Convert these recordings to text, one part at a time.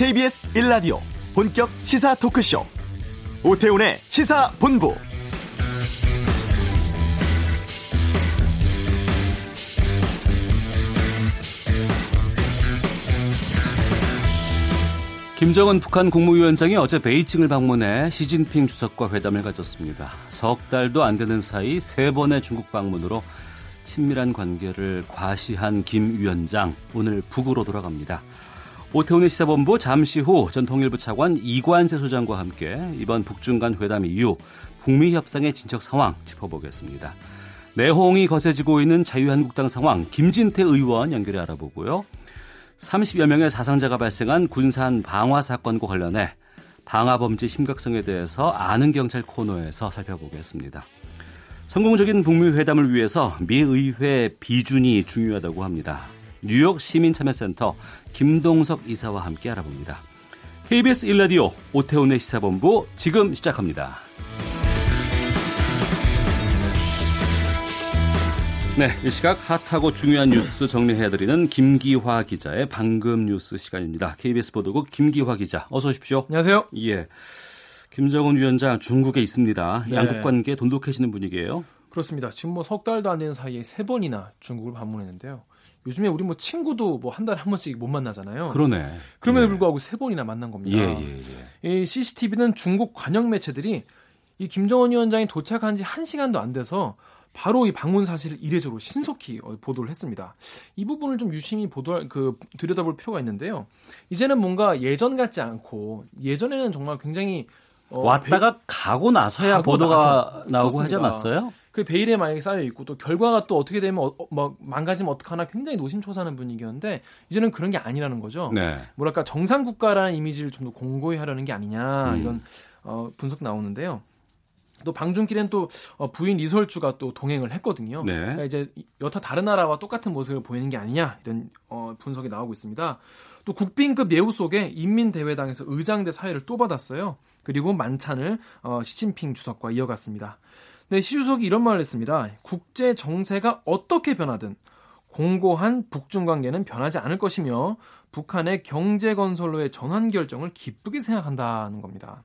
KBS 1라디오 본격 시사 토크쇼 오태훈의 시사본부. 김정은 북한 국무위원장이 어제 베이징을 방문해 시진핑 주석과 회담을 가졌습니다. 석 달도 안 되는 사이 세 번의 중국 방문으로 친밀한 관계를 과시한 김 위원장, 오늘 북으로 돌아갑니다. 오태훈의 시사본부 잠시 후 전 통일부 차관 이관세 소장과 함께 이번 북중 간 회담 이후 북미 협상의 진척 상황 짚어보겠습니다. 내홍이 거세지고 있는 자유한국당 상황, 김진태 의원 연결해 알아보고요. 30여 명의 사상자가 발생한 군산 방화 사건과 관련해 방화 범죄 심각성에 대해서 아는 경찰 코너에서 살펴보겠습니다. 성공적인 북미 회담을 위해서 미 의회 비준이 중요하다고 합니다. 뉴욕 시민참여센터 김동석 이사와 함께 알아봅니다. KBS 1라디오 오태훈의 시사본부 지금 시작합니다. 네, 이 시각 핫하고 중요한 뉴스 정리해드리는 김기화 기자의 방금 뉴스 시간입니다. KBS 보도국 김기화 기자, 어서 오십시오. 안녕하세요. 예, 김정은 위원장 중국에 있습니다. 네. 양국 관계 돈독해지는 분위기예요. 그렇습니다. 지금 뭐 석 달도 안 되는 사이에 세 번이나 중국을 방문했는데요. 요즘에 우리 뭐 친구도 뭐 한 달에 한 번씩 못 만나잖아요. 그러네. 그럼에도 불구하고 세 번이나 만난 겁니다. 이 CCTV는 중국 관영 매체들이 이 김정은 위원장이 도착한 지 1시간도 안 돼서 바로 이 방문 사실을 이례적으로 신속히 보도를 했습니다. 이 부분을 좀 유심히 들여다볼 필요가 있는데요. 이제는 뭔가 예전 같지 않고, 예전에는 정말 굉장히 왔다가 가고 나서야 보도가 나오고 하지 않았어요? 그 베일에 만약에 쌓여있고 또 결과가 또 어떻게 되면 막 망가지면 어떡하나 굉장히 노심초사하는 분위기였는데 이제는 그런 게 아니라는 거죠. 네. 뭐랄까 정상 국가라는 이미지를 좀 더 공고히 하려는 게 아니냐 이런 분석 나오는데요. 또 방중길엔 또 부인 리설주가 또 동행을 했거든요. 네. 그러니까 이제 여타 다른 나라와 똑같은 모습을 보이는 게 아니냐 이런 분석이 나오고 있습니다. 또 국빈급 예우 속에 인민대회당에서 의장대 사회를 또 받았어요. 그리고 만찬을 시진핑 주석과 이어갔습니다. 네, 시 주석이 이런 말을 했습니다. 국제 정세가 어떻게 변하든 공고한 북중 관계는 변하지 않을 것이며 북한의 경제 건설로의 전환 결정을 기쁘게 생각한다는 겁니다.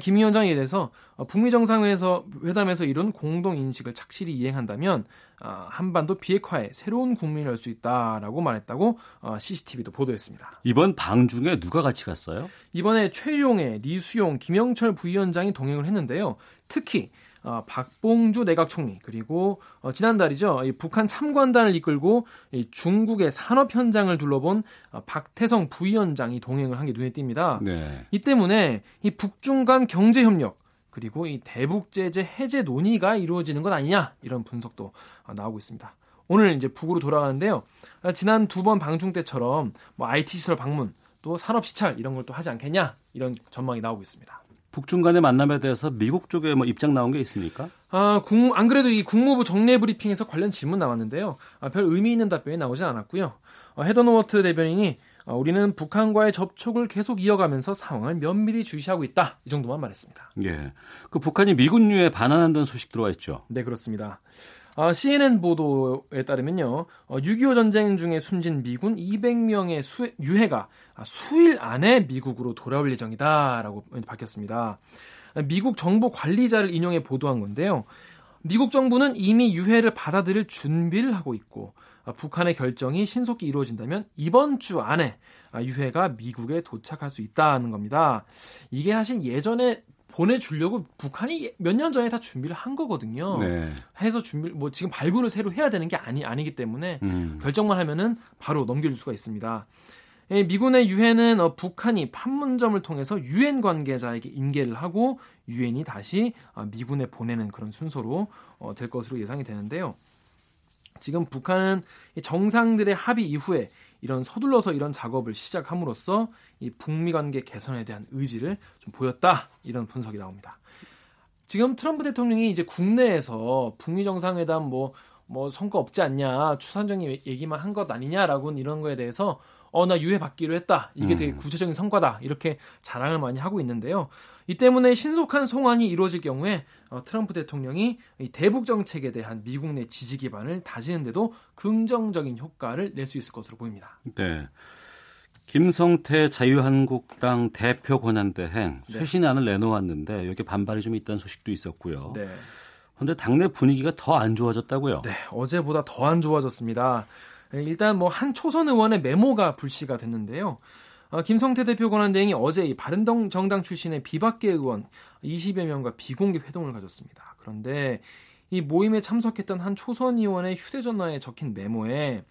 김 위원장에 대해서 북미 정상회담에서 이런 공동 인식을 착실히 이행한다면 한반도 비핵화에 새로운 국민을 열 수 있다라고 말했다고 CCTV도 보도했습니다. 이번 방중에 누가 같이 갔어요? 이번에 최룡해, 리수용, 김영철 부위원장이 동행을 했는데요. 특히 박봉주 내각 총리 그리고 지난달이죠. 이 북한 참관단을 이끌고 이 중국의 산업 현장을 둘러본 박태성 부위원장이 동행을 한 게 눈에 띕니다. 네. 이 때문에 이 북중 간 경제 협력 그리고 이 대북 제재 해제 논의가 이루어지는 것 아니냐 이런 분석도 나오고 있습니다. 오늘 이제 북으로 돌아가는데요. 지난 두 번 방중 때처럼 뭐 IT 시설 방문 또 산업 시찰 이런 걸 또 하지 않겠냐 이런 전망이 나오고 있습니다. 북중 간의 만남에 대해서 미국 쪽에 뭐 입장 나온 게 있습니까? 안 그래도 이 국무부 정례 브리핑에서 관련 질문 나왔는데요. 별 의미 있는 답변이 나오진 않았고요. 헤더노워트 대변인이 우리는 북한과의 접촉을 계속 이어가면서 상황을 면밀히 주시하고 있다. 이 정도만 말했습니다. 예, 그 북한이 미군유에 반환한다는 소식 들어와 있죠? 네, 그렇습니다. CNN 보도에 따르면요. 6.25 전쟁 중에 숨진 미군 200명의 유해가 수일 안에 미국으로 돌아올 예정이다라고 밝혔습니다. 미국 정보 관리자를 인용해 보도한 건데요. 미국 정부는 이미 유해를 받아들일 준비를 하고 있고 북한의 결정이 신속히 이루어진다면 이번 주 안에 유해가 미국에 도착할 수 있다는 겁니다. 이게 사실 예전에 보내주려고 북한이 몇 년 전에 다 준비를 한 거거든요. 네. 해서 뭐 지금 발굴을 새로 해야 되는 게 아니기 때문에 결정만 하면은 바로 넘길 수가 있습니다. 미군의 유엔은 북한이 판문점을 통해서 유엔 관계자에게 인계를 하고 유엔이 다시 미군에 보내는 그런 순서로 될 것으로 예상이 되는데요. 지금 북한은 정상들의 합의 이후에 이런 서둘러서 이런 작업을 시작함으로써 이 북미 관계 개선에 대한 의지를 좀 보였다 이런 분석이 나옵니다. 지금 트럼프 대통령이 이제 국내에서 북미 정상회담 뭐 성과 없지 않냐 추상적인 얘기만 한 것 아니냐라고는 이런 거에 대해서 나 유해 받기로 했다 이게 되게 구체적인 성과다 이렇게 자랑을 많이 하고 있는데요. 이 때문에 신속한 송환이 이루어질 경우에 트럼프 대통령이 이 대북 정책에 대한 미국 내 지지 기반을 다지는데도 긍정적인 효과를 낼 수 있을 것으로 보입니다. 네, 김성태 자유한국당 대표 권한대행 쇄신안을 내놓았는데 여기에 반발이 좀 있다는 소식도 있었고요. 네. 그런데 당내 분위기가 더 안 좋아졌다고요? 네, 어제보다 더 안 좋아졌습니다. 일단 한 초선 의원의 메모가 불씨가 됐는데요. 김성태 대표 권한대행이 어제 이 바른정당 출신의 비박계 의원 20여 명과 비공개 회동을 가졌습니다. 그런데 이 모임에 참석했던 한 초선 의원의 휴대전화에 적힌 메모에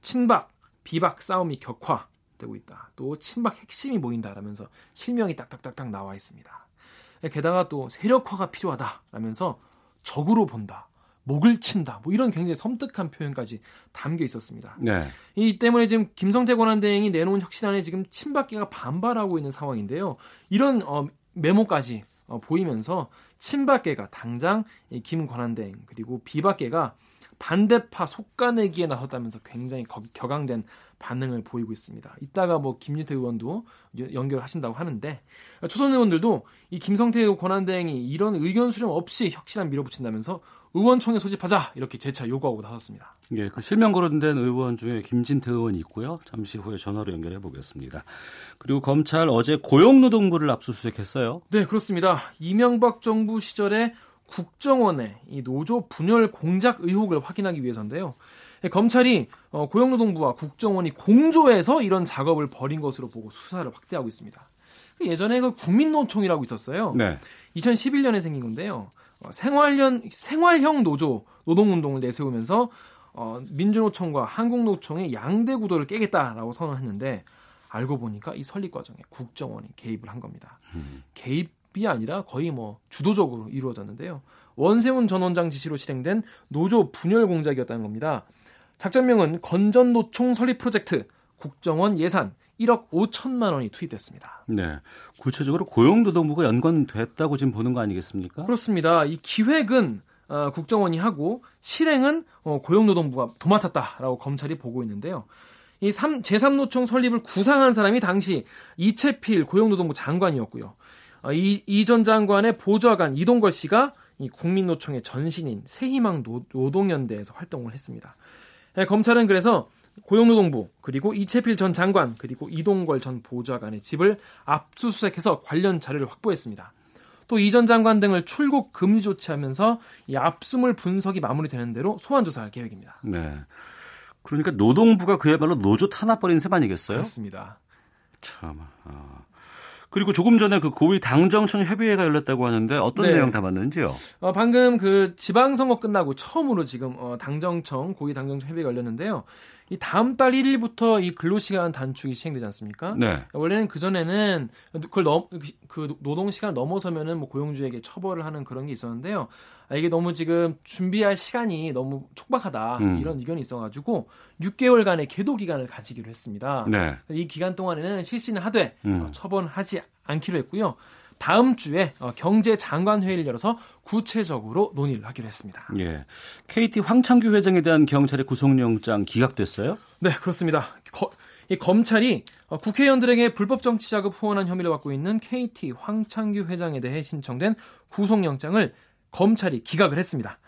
친박, 비박 싸움이 격화되고 있다. 또 친박 핵심이 모인다라면서 실명이 딱딱딱딱 나와 있습니다. 게다가 또 세력화가 필요하다라면서 적으로 본다. 목을 친다. 이런 굉장히 섬뜩한 표현까지 담겨 있었습니다. 네. 이 때문에 지금 김성태 권한대행이 내놓은 혁신안에 지금 친박계가 반발하고 있는 상황인데요. 이런 메모까지 보이면서 친박계가 당장 김 권한대행 그리고 비박계가 반대파 속가내기에 나섰다면서 굉장히 격앙된 반응을 보이고 있습니다. 이따가 김유태 의원도 연결하신다고 하는데 초선 의원들도 이 김성태 권한대행이 이런 의견 수렴 없이 혁신안 밀어붙인다면서 의원총회 소집하자 이렇게 재차 요구하고 나섰습니다. 예, 그 실명 거론된 의원 중에 김진태 의원이 있고요. 잠시 후에 전화로 연결해 보겠습니다. 그리고 검찰 어제 고용노동부를 압수수색했어요. 네, 그렇습니다. 이명박 정부 시절에 국정원의 이 노조 분열 공작 의혹을 확인하기 위해서인데요. 검찰이 고용노동부와 국정원이 공조해서 이런 작업을 벌인 것으로 보고 수사를 확대하고 있습니다. 예전에 그 국민노총이라고 있었어요. 네. 2011년에 생긴 건데요. 생활형 노조 노동운동을 내세우면서 민주노총과 한국노총의 양대 구도를 깨겠다라고 선언했는데 알고 보니까 이 설립 과정에 국정원이 개입을 한 겁니다. 개입이 아니라 거의 주도적으로 이루어졌는데요. 원세훈 전 원장 지시로 실행된 노조 분열 공작이었다는 겁니다. 작전명은 건전노총 설립 프로젝트 국정원 예산 1억 5천만 원이 투입됐습니다. 네, 구체적으로 고용노동부가 연관됐다고 지금 보는 거 아니겠습니까? 그렇습니다. 이 기획은 국정원이 하고 실행은 고용노동부가 도맡았다라고 검찰이 보고 있는데요. 이 제3노총 설립을 구상한 사람이 당시 이채필 고용노동부 장관이었고요. 이 전 장관의 보좌관 이동걸 씨가 이 국민노총의 전신인 새희망 노동연대에서 활동을 했습니다. 검찰은 그래서 고용노동부 그리고 이채필 전 장관 그리고 이동걸 전 보좌관의 집을 압수수색해서 관련 자료를 확보했습니다. 또 이 전 장관 등을 출국 금지 조치하면서 이 압수물 분석이 마무리되는 대로 소환 조사할 계획입니다. 네. 그러니까 노동부가 그야말로 노조 탄압 벌인 셈 아니겠어요? 그렇습니다. 참. 그리고 조금 전에 그 고위 당정청 협의회가 열렸다고 하는데 어떤 내용 담았는지요? 방금 그 지방선거 끝나고 처음으로 지금 고위 당정청 협의회가 열렸는데요. 이 다음 달 1일부터 이 근로시간 단축이 시행되지 않습니까? 네. 원래는 그전에는 그 노동시간 넘어서면은 고용주에게 처벌을 하는 그런 게 있었는데요. 이게 너무 지금 준비할 시간이 너무 촉박하다 이런 의견이 있어가지고 6개월간의 계도 기간을 가지기로 했습니다. 네. 이 기간 동안에는 실시는 하되 처벌하지 않기로 했고요. 다음 주에 경제장관회의를 열어서 구체적으로 논의를 하기로 했습니다. 예, KT 황창규 회장에 대한 경찰의 구속영장 기각됐어요? 네, 그렇습니다. 이 검찰이 국회의원들에게 불법 정치자금 후원한 혐의를 받고 있는 KT 황창규 회장에 대해 신청된 구속영장을 검찰이 기각을 했습니다.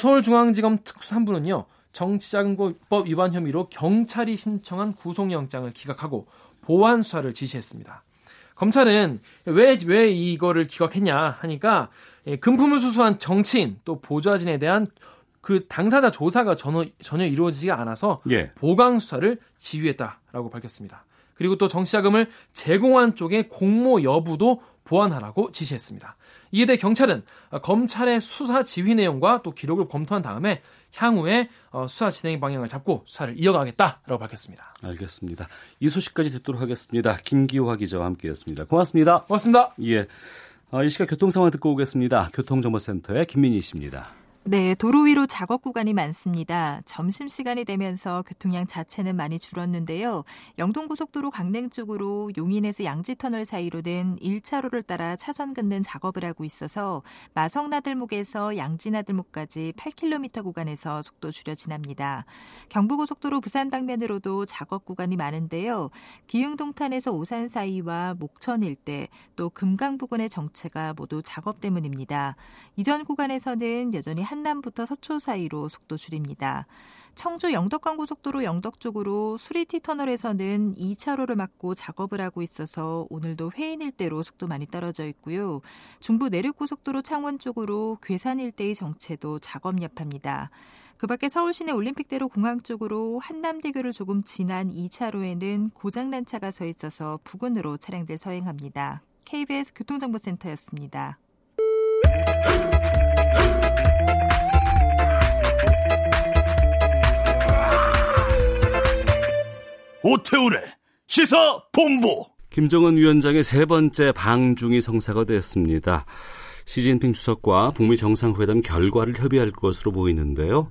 서울중앙지검 특수 3부는요. 정치자금법 위반 혐의로 경찰이 신청한 구속영장을 기각하고 보완 수사를 지시했습니다. 검찰은 왜 이거를 기각했냐 하니까 금품을 수수한 정치인 또 보좌진에 대한 그 당사자 조사가 전혀 이루어지지 않아서 보강 수사를 지휘했다라고 밝혔습니다. 그리고 또 정치자금을 제공한 쪽의 공모 여부도 보완하라고 지시했습니다. 이에 대해 경찰은 검찰의 수사 지휘 내용과 또 기록을 검토한 다음에 향후에 수사 진행 방향을 잡고 수사를 이어가겠다라고 밝혔습니다. 알겠습니다. 이 소식까지 듣도록 하겠습니다. 김기화 기자와 함께했습니다. 고맙습니다. 고맙습니다. 예, 이 시각 교통 상황 듣고 오겠습니다. 교통정보센터의 김민희 씨입니다. 네, 도로 위로 작업 구간이 많습니다. 점심시간이 되면서 교통량 자체는 많이 줄었는데요. 영동고속도로 강릉 쪽으로 용인에서 양지터널 사이로는 1차로를 따라 차선 긋는 작업을 하고 있어서 마성나들목에서 양지나들목까지 8km 구간에서 속도 줄여 지납니다. 경부고속도로 부산 방면으로도 작업 구간이 많은데요. 기흥동탄에서 오산 사이와 목천 일대 또 금강 부근의 정체가 모두 작업 때문입니다. 이전 구간에서는 여전히 한남부터 서초 사이로 속도 줄입니다. 청주 영덕간고속도로 영덕 쪽으로 수리티 터널에서는 2차로를 막고 작업을 하고 있어서 오늘도 회인 일대로 속도 많이 떨어져 있고요. 중부 내륙고속도로 창원 쪽으로 괴산 일대의 정체도 작업 여파입니다. 그 밖에 서울시내 올림픽대로 공항 쪽으로 한남대교를 조금 지난 2차로에는 고장난 차가 서 있어서 부근으로 차량들 서행합니다. KBS 교통정보센터였습니다. 오태우래 시사본부. 김정은 위원장의 세 번째 방중이 성사가 됐습니다. 시진핑 주석과 북미 정상회담 결과를 협의할 것으로 보이는데요.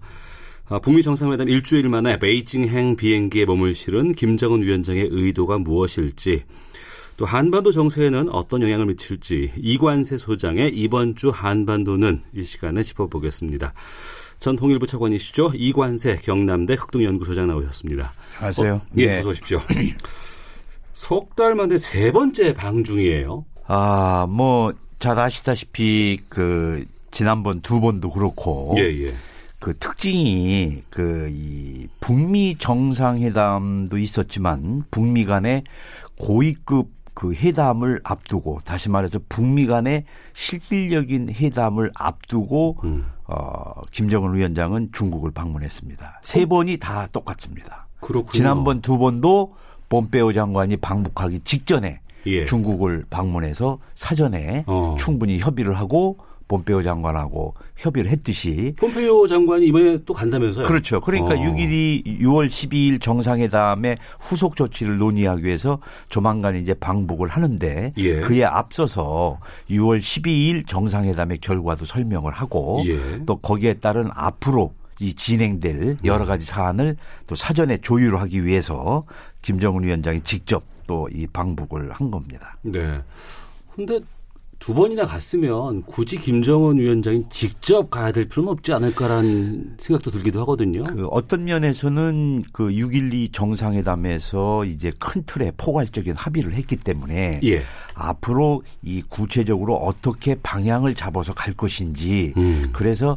북미 정상회담 일주일 만에 베이징행 비행기에 몸을 실은 김정은 위원장의 의도가 무엇일지, 또 한반도 정세에는 어떤 영향을 미칠지 이관세 소장의 이번 주 한반도는 이 시간에 짚어보겠습니다. 전 통일부 차관이시죠. 이관세 경남대 흑동연구소장 나오셨습니다. 안녕하세요. 네. 어서 오십시오. 석 달 만에 세 번째 방중이에요. 잘 아시다시피 지난번 두 번도 그렇고 특징이 이 북미 정상회담도 있었지만 북미 간의 고위급 회담을 앞두고, 다시 말해서 북미 간의 실질적인 회담을 앞두고 김정은 위원장은 중국을 방문했습니다. 세 번이 다 똑같습니다. 그렇군요. 지난번 두 번도 폼페이오 장관이 방북하기 직전에 중국을 방문해서 사전에 충분히 협의를 하고 폼페이오 장관하고 협의를 했듯이, 폼페이오 장관이 이번에 또 간다면서요? 그렇죠. 그러니까 6월 12일 정상회담의 후속 조치를 논의하기 위해서 조만간 이제 방북을 하는데, 그에 앞서서 6월 12일 정상회담의 결과도 설명을 하고, 또 거기에 따른 앞으로 이 진행될 여러 가지 사안을 또 사전에 조율하기 위해서 김정은 위원장이 직접 또 이 방북을 한 겁니다. 네. 근데 두 번이나 갔으면 굳이 김정은 위원장이 직접 가야 될 필요는 없지 않을까라는 생각도 들기도 하거든요. 어떤 면에서는 6.12 정상회담에서 이제 큰 틀의 포괄적인 합의를 했기 때문에 앞으로 이 구체적으로 어떻게 방향을 잡아서 갈 것인지, 그래서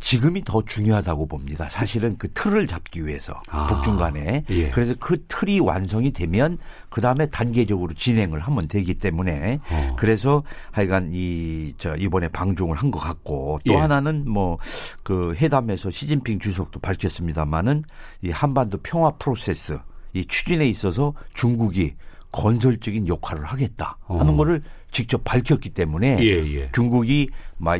지금이 더 중요하다고 봅니다. 사실은 그 틀을 잡기 위해서 북중 간에. 그래서 그 틀이 완성이 되면 그 다음에 단계적으로 진행을 하면 되기 때문에 그래서 하여간 이번에 방중을 한 것 같고, 또 하나는 회담에서 시진핑 주석도 밝혔습니다만은 이 한반도 평화 프로세스 이 추진에 있어서 중국이 건설적인 역할을 하겠다 하는 거를 직접 밝혔기 때문에 중국이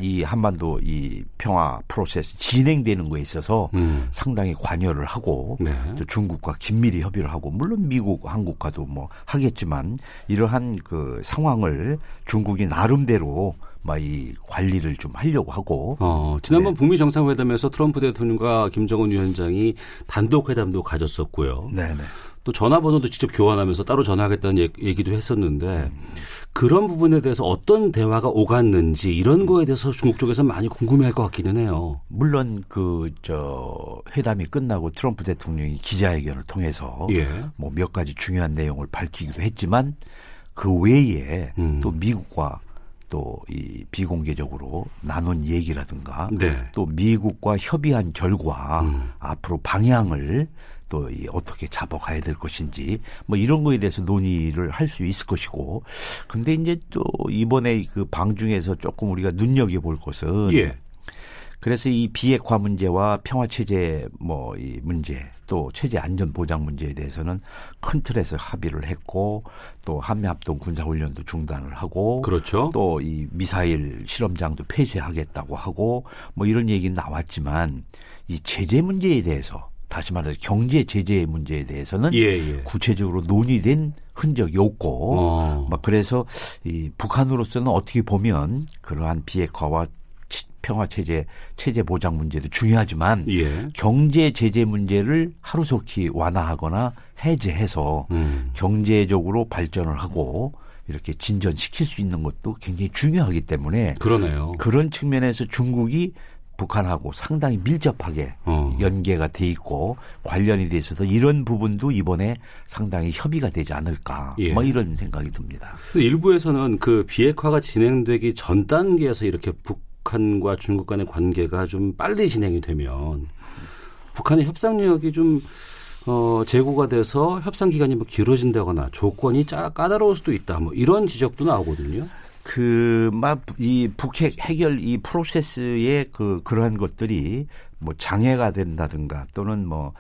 이 한반도 이 평화 프로세스 진행되는 거에 있어서 상당히 관여를 하고, 또 중국과 긴밀히 협의를 하고, 물론 미국, 한국과도 하겠지만, 이러한 상황을 중국이 나름대로 이 관리를 좀 하려고 하고. 지난번 북미 정상회담에서 트럼프 대통령과 김정은 위원장이 단독 회담도 가졌었고요. 또 전화번호도 직접 교환하면서 따로 전화하겠다는 얘기도 했었는데, 그런 부분에 대해서 어떤 대화가 오갔는지 이런 거에 대해서 중국 쪽에서는 많이 궁금해할 것 같기는 해요. 물론 회담이 끝나고 트럼프 대통령이 기자회견을 통해서 몇 가지 중요한 내용을 밝히기도 했지만, 그 외에 또 미국과 또 이 비공개적으로 나눈 얘기라든가, 또 미국과 협의한 결과 앞으로 방향을 또 어떻게 잡아가야 될 것인지 이런 거에 대해서 논의를 할 수 있을 것이고, 근데 이제 또 이번에 그 방중에서 조금 우리가 눈여겨 볼 것은 그래서 이 비핵화 문제와 평화 체제 이 문제, 또 체제 안전 보장 문제에 대해서는 큰 틀에서 합의를 했고, 또 한미 합동 군사 훈련도 중단을 하고, 또 이 미사일 실험장도 폐쇄하겠다고 하고 이런 얘기는 나왔지만, 이 제재 문제에 대해서, 다시 말해서 경제 제재 문제에 대해서는 구체적으로 논의된 흔적이 없고, 그래서 이 북한으로서는 어떻게 보면 그러한 비핵화와 평화 체제 보장 문제도 중요하지만 경제 제재 문제를 하루속히 완화하거나 해제해서 경제적으로 발전을 하고 이렇게 진전시킬 수 있는 것도 굉장히 중요하기 때문에, 그런 측면에서 중국이 북한하고 상당히 밀접하게 연계가 돼 있고 관련이 돼 있어서 이런 부분도 이번에 상당히 협의가 되지 않을까 이런 생각이 듭니다. 일부에서는 그 비핵화가 진행되기 전 단계에서 이렇게 북한과 중국 간의 관계가 좀 빨리 진행이 되면 북한의 협상력이 좀 재고가 돼서 협상 기간이 뭐 길어진다거나 조건이 까다로울 수도 있다. 뭐 이런 지적도 나오거든요. 그 막 이 북핵 해결 이 프로세스의 그러한 것들이 뭐 장애가 된다든가 또는 뭐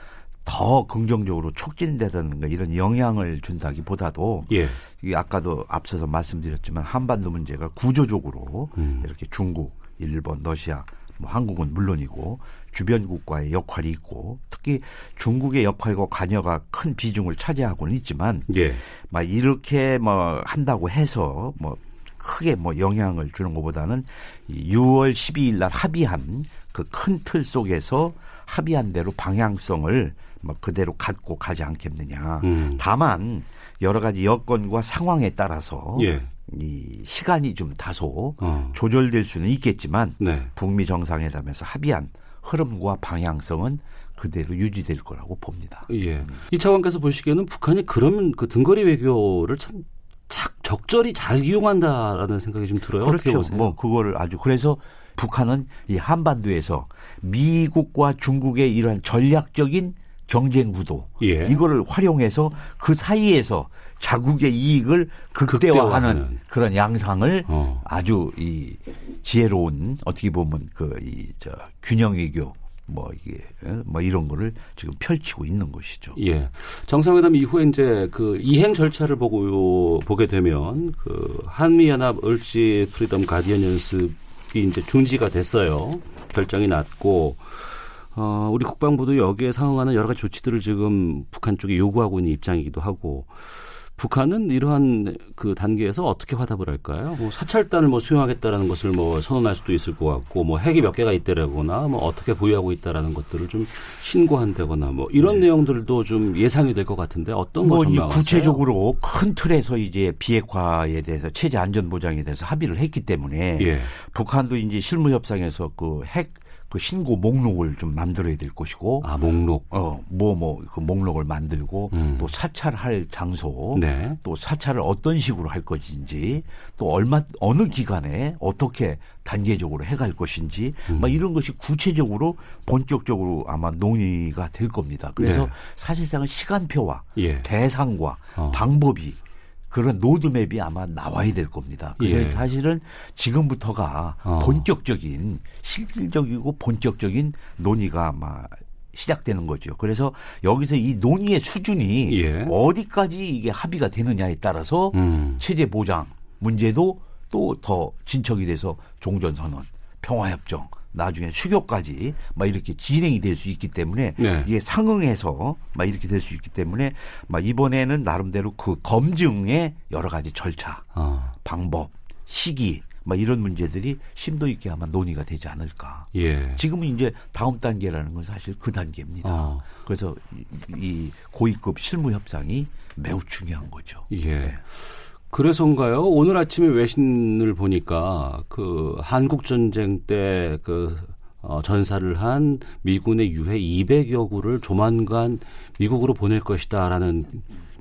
더 긍정적으로 촉진되다든가 이런 영향을 준다기보다도 예. 아까도 앞서서 말씀드렸지만 한반도 문제가 구조적으로 이렇게 중국, 일본, 러시아, 뭐 한국은 물론이고 주변국과의 역할이 있고 특히 중국의 역할과 관여가 큰 비중을 차지하고는 있지만 예. 막 이렇게 뭐 한다고 해서 뭐 크게 뭐 영향을 주는 것보다는 6월 12일 날 합의한 그 큰 틀 속에서 합의한 대로 방향성을 뭐 그대로 갖고 가지 않겠느냐. 다만 여러 가지 여건과 상황에 따라서 예. 이 시간이 좀 다소 조절될 수는 있겠지만 네. 북미 정상회담에서 합의한 흐름과 방향성은 그대로 유지될 거라고 봅니다. 예. 이 차관께서 보시기에는 북한이 그러면 그 등거리 외교를 참 적절히 잘 이용한다라는 생각이 좀 들어요. 그렇죠. 뭐 그거를 아주 그래서 북한은 이 한반도에서 미국과 중국의 이러한 전략적인 경쟁 구도 예. 이거를 활용해서 그 사이에서 자국의 이익을 극대화하는 그런 양상을 아주 이 지혜로운 어떻게 보면 그 이 저 균형 외교 뭐 이게 뭐 이런 거를 지금 펼치고 있는 것이죠. 예. 정상회담 이후에 이제 그 이행 절차를 보게 되면 그 한미연합 을지 프리덤 가디언 연습이 이제 중지가 됐어요. 결정이 났고 우리 국방부도 여기에 상응하는 여러 가지 조치들을 지금 북한 쪽에 요구하고 있는 입장이기도 하고 북한은 이러한 그 단계에서 어떻게 화답을 할까요? 뭐 사찰단을 뭐 수용하겠다라는 것을 뭐 선언할 수도 있을 것 같고, 뭐 핵이 몇 개가 있다라거나, 뭐 어떻게 보유하고 있다라는 것들을 좀 신고한다거나, 뭐 이런 네. 내용들도 좀 예상이 될 것 같은데 어떤 거 전망하세요? 구체적으로 큰 틀에서 이제 비핵화에 대해서 체제 안전 보장에 대해서 합의를 했기 때문에 예. 북한도 이제 실무 협상에서 그 핵 그 신고 목록을 좀 만들어야 될 것이고, 아 목록, 그 목록을 만들고 또 사찰할 장소, 네. 또 사찰을 어떤 식으로 할 것인지, 또 어느 기간에 어떻게 단계적으로 해갈 것인지, 막 이런 것이 구체적으로 본격적으로 아마 논의가 될 겁니다. 그래서 네. 사실상은 시간표와 예. 대상과 방법이 그런 로드맵이 아마 나와야 될 겁니다. 그래서 예. 사실은 지금부터가 본격적인 실질적이고 본격적인 논의가 아마 시작되는 거죠. 그래서 여기서 이 논의의 수준이 예. 어디까지 이게 합의가 되느냐에 따라서 체제 보장 문제도 또 더 진척이 돼서 종전선언, 평화협정, 나중에 수교까지 막 이렇게 진행이 될 수 있기 때문에 네. 이게 상응해서 막 이렇게 될 수 있기 때문에 막 이번에는 나름대로 그 검증의 여러 가지 절차, 방법, 시기 막 이런 문제들이 심도 있게 아마 논의가 되지 않을까. 예. 지금은 이제 다음 단계라는 건 사실 그 단계입니다. 그래서 이 고위급 실무 협상이 매우 중요한 거죠. 예. 네. 그래서인가요? 오늘 아침에 외신을 보니까 그 한국 전쟁 때 그 전사를 한 미군의 유해 200여 구를 조만간 미국으로 보낼 것이다라는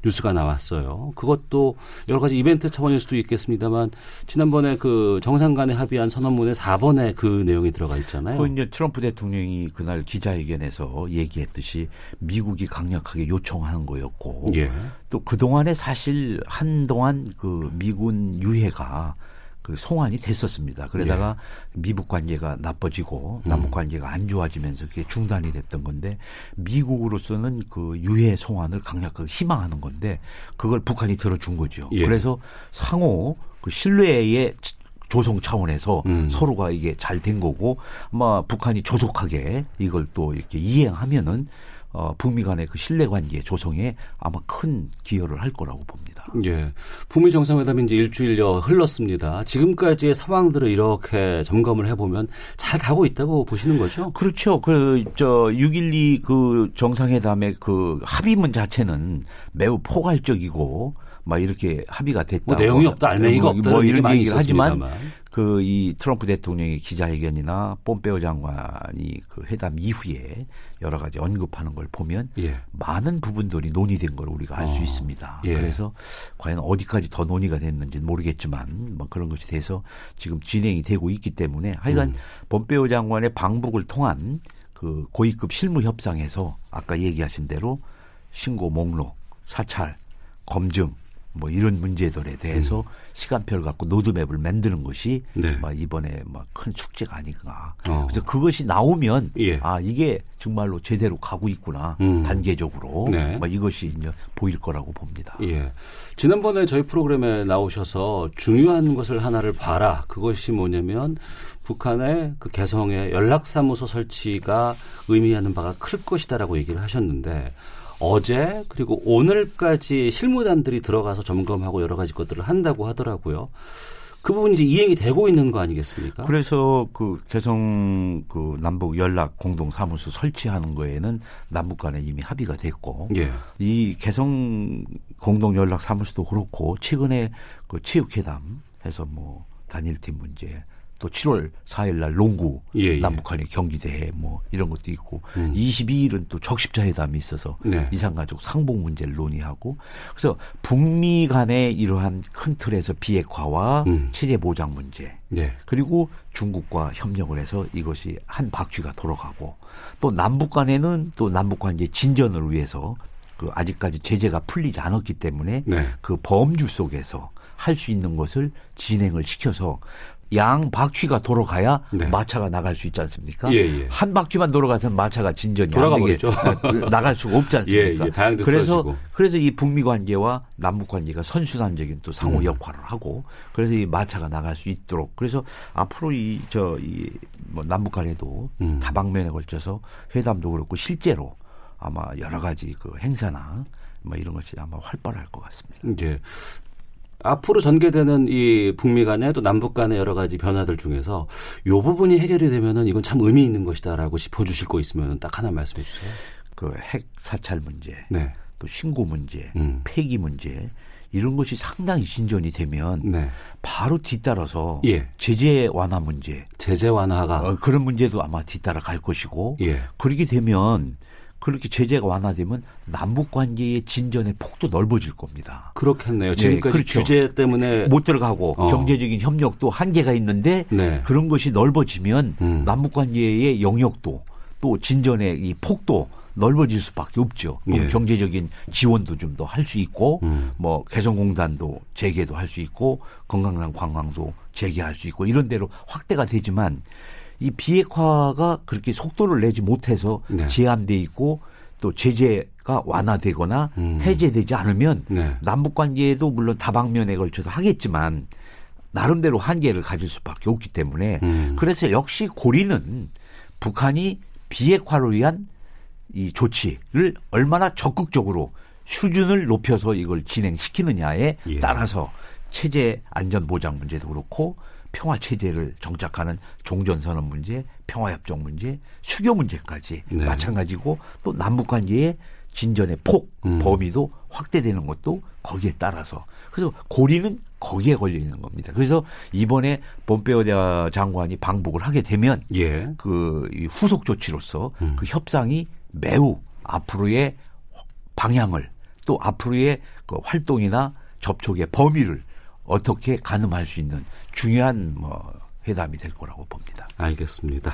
뉴스가 나왔어요. 그것도 여러 가지 이벤트 차원일 수도 있겠습니다만 지난번에 그 정상 간에 합의한 선언문의 4번에 그 내용이 들어가 있잖아요. 그 이제 트럼프 대통령이 그날 기자회견에서 얘기했듯이 미국이 강력하게 요청한 거였고 예. 또 그동안에 사실 한동안 그 미군 유해가 그 송환이 됐었습니다. 그러다가 예. 미북 관계가 나빠지고 남북 관계가 안 좋아지면서 그게 중단이 됐던 건데 미국으로서는 그 유해 송환을 강력하게 희망하는 건데 그걸 북한이 들어준 거죠. 예. 그래서 상호 그 신뢰의 조성 차원에서 서로가 이게 잘 된 거고 아마 북한이 조속하게 이걸 또 이렇게 이행하면은 북미 간의 그 신뢰관계 조성에 아마 큰 기여를 할 거라고 봅니다. 예, 북미 정상회담이 이제 일주일여 흘렀습니다. 지금까지의 상황들을 이렇게 점검을 해보면 잘 가고 있다고 보시는 거죠? 그렇죠. 그 저 6.12 그 정상회담의 그 합의문 자체는 매우 포괄적이고 막 이렇게 합의가 됐다. 뭐 내용이 없다, 알맹이가 없다. 뭐 이런 얘기를 하지만 그 이 트럼프 대통령의 기자회견이나 폼페이오 장관이 그 회담 이후에 여러 가지 언급하는 걸 보면 예. 많은 부분들이 논의된 걸 우리가 알 수 있습니다. 예. 그래서 과연 어디까지 더 논의가 됐는지는 모르겠지만 뭐 그런 것이 돼서 지금 진행이 되고 있기 때문에 하여간 폼페이오 장관의 방북을 통한 그 고위급 실무 협상에서 아까 얘기하신 대로 신고 목록, 사찰, 검증 뭐 이런 문제들에 대해서 시간표를 갖고 로드맵을 만드는 것이 네. 막 이번에 막 큰 축제가 아닌가. 그래서 그것이 나오면 예. 아 이게 정말로 제대로 가고 있구나 단계적으로 네. 막 이것이 이제 보일 거라고 봅니다. 예. 지난번에 저희 프로그램에 나오셔서 중요한 것을 하나를 봐라. 그것이 뭐냐면 북한의 그 개성의 연락사무소 설치가 의미하는 바가 클 것이다라고 얘기를 하셨는데. 어제 그리고 오늘까지 실무단들이 들어가서 점검하고 여러 가지 것들을 한다고 하더라고요. 그 부분이 이제 이행이 되고 있는 거 아니겠습니까? 그래서 그 개성 그 남북 연락 공동 사무소 설치하는 거에는 남북 간에 이미 합의가 됐고, 예. 이 개성 공동 연락 사무소도 그렇고 최근에 그 체육회담 해서 뭐 단일팀 문제. 또 7월 4일 날 농구 예, 예. 남북한의 경기대회 뭐 이런 것도 있고 22일은 또 적십자회담이 있어서 네. 이산가족 상봉 문제를 논의하고 그래서 북미 간의 이러한 큰 틀에서 비핵화와 체제 보장 문제 네. 그리고 중국과 협력을 해서 이것이 한 바퀴가 돌아가고 또 남북 간에는 또 남북 관계 진전을 위해서 그 아직까지 제재가 풀리지 않았기 때문에 네. 그 범주 속에서 할 수 있는 것을 진행을 시켜서 양 바퀴가 돌아가야 네. 마차가 나갈 수 있지 않습니까? 예, 예. 한 바퀴만 돌아가서는 마차가 진전이 안 되게 나갈 수가 없지 않습니까? 예, 예. 그래서 이 북미 관계와 남북 관계가 선순환적인 또 상호 역할을 하고 그래서 이 마차가 나갈 수 있도록 그래서 앞으로 뭐 남북 간에도 다방면에 걸쳐서 회담도 그렇고 실제로 아마 여러 가지 그 행사나 뭐 이런 것이 아마 활발할 것 같습니다. 예. 앞으로 전개되는 이 북미 간의 또 남북 간의 여러 가지 변화들 중에서 이 부분이 해결이 되면은 이건 참 의미 있는 것이다라고 짚어주실 거 있으면 딱 하나 말씀해 주세요. 그 핵 사찰 문제, 네. 또 신고 문제, 폐기 문제 이런 것이 상당히 진전이 되면 네. 바로 뒤따라서 예. 제재 완화 문제, 제재 완화가 그런 문제도 아마 뒤따라 갈 것이고 예. 그렇게 되면. 그렇게 제재가 완화되면 남북 관계의 진전의 폭도 넓어질 겁니다. 그렇겠네요. 지금까지 네, 그렇죠. 규제 때문에 못 들어가고 경제적인 협력도 한계가 있는데 네. 그런 것이 넓어지면 남북 관계의 영역도 또 진전의 이 폭도 넓어질 수밖에 없죠. 예. 경제적인 지원도 좀 더 할 수 있고 뭐 개성공단도 재개도 할 수 있고 금강산 관광도 재개할 수 있고 이런 데로 확대가 되지만 이 비핵화가 그렇게 속도를 내지 못해서 네. 제한돼 있고 또 제재가 완화되거나 해제되지 않으면 네. 남북 관계에도 물론 다방면에 걸쳐서 하겠지만 나름대로 한계를 가질 수밖에 없기 때문에 그래서 역시 고리는 북한이 비핵화를 위한 이 조치를 얼마나 적극적으로 수준을 높여서 이걸 진행시키느냐에 예. 따라서 체제 안전 보장 문제도 그렇고 평화 체제를 정착하는 종전선언 문제, 평화협정 문제, 수교 문제까지 네. 마찬가지고 또 남북 관계의 진전의 폭, 범위도 확대되는 것도 거기에 따라서 그래서 고리는 거기에 걸려 있는 겁니다. 그래서 이번에 폼페이오 장관이 방북을 하게 되면 예. 그 후속 조치로서 그 협상이 매우 앞으로의 방향을 또 앞으로의 그 활동이나 접촉의 범위를 어떻게 가늠할 수 있는 중요한 뭐 회담이 될 거라고 봅니다. 알겠습니다.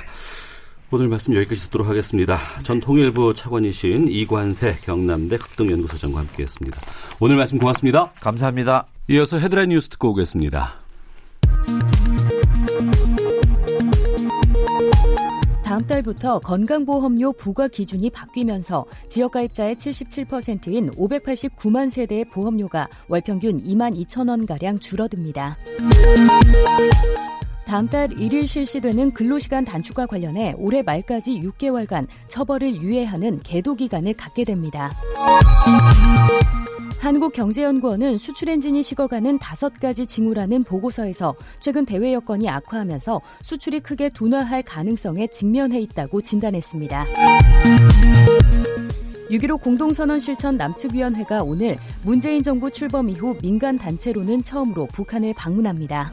오늘 말씀 여기까지 듣도록 하겠습니다. 전 통일부 차관이신 이관세 경남대 합동연구소장과 함께했습니다. 오늘 말씀 고맙습니다. 감사합니다. 이어서 헤드라인 뉴스 듣고 오겠습니다. 다음 달부터 건강보험료 부과 기준이 바뀌면서 지역가입자의 77%인 589만 세대의 보험료가 월평균 2만 2천 원가량 줄어듭니다. 다음 달 1일 실시되는 근로시간 단축과 관련해 올해 말까지 6개월간 처벌을 유예하는 계도 기간을 갖게 됩니다. 한국경제연구원은 수출엔진이 식어가는 5가지 징후라는 보고서에서 최근 대외 여건이 악화하면서 수출이 크게 둔화할 가능성에 직면해 있다고 진단했습니다. 6.15 공동선언 실천 남측위원회가 오늘 문재인 정부 출범 이후 민간 단체로는 처음으로 북한을 방문합니다.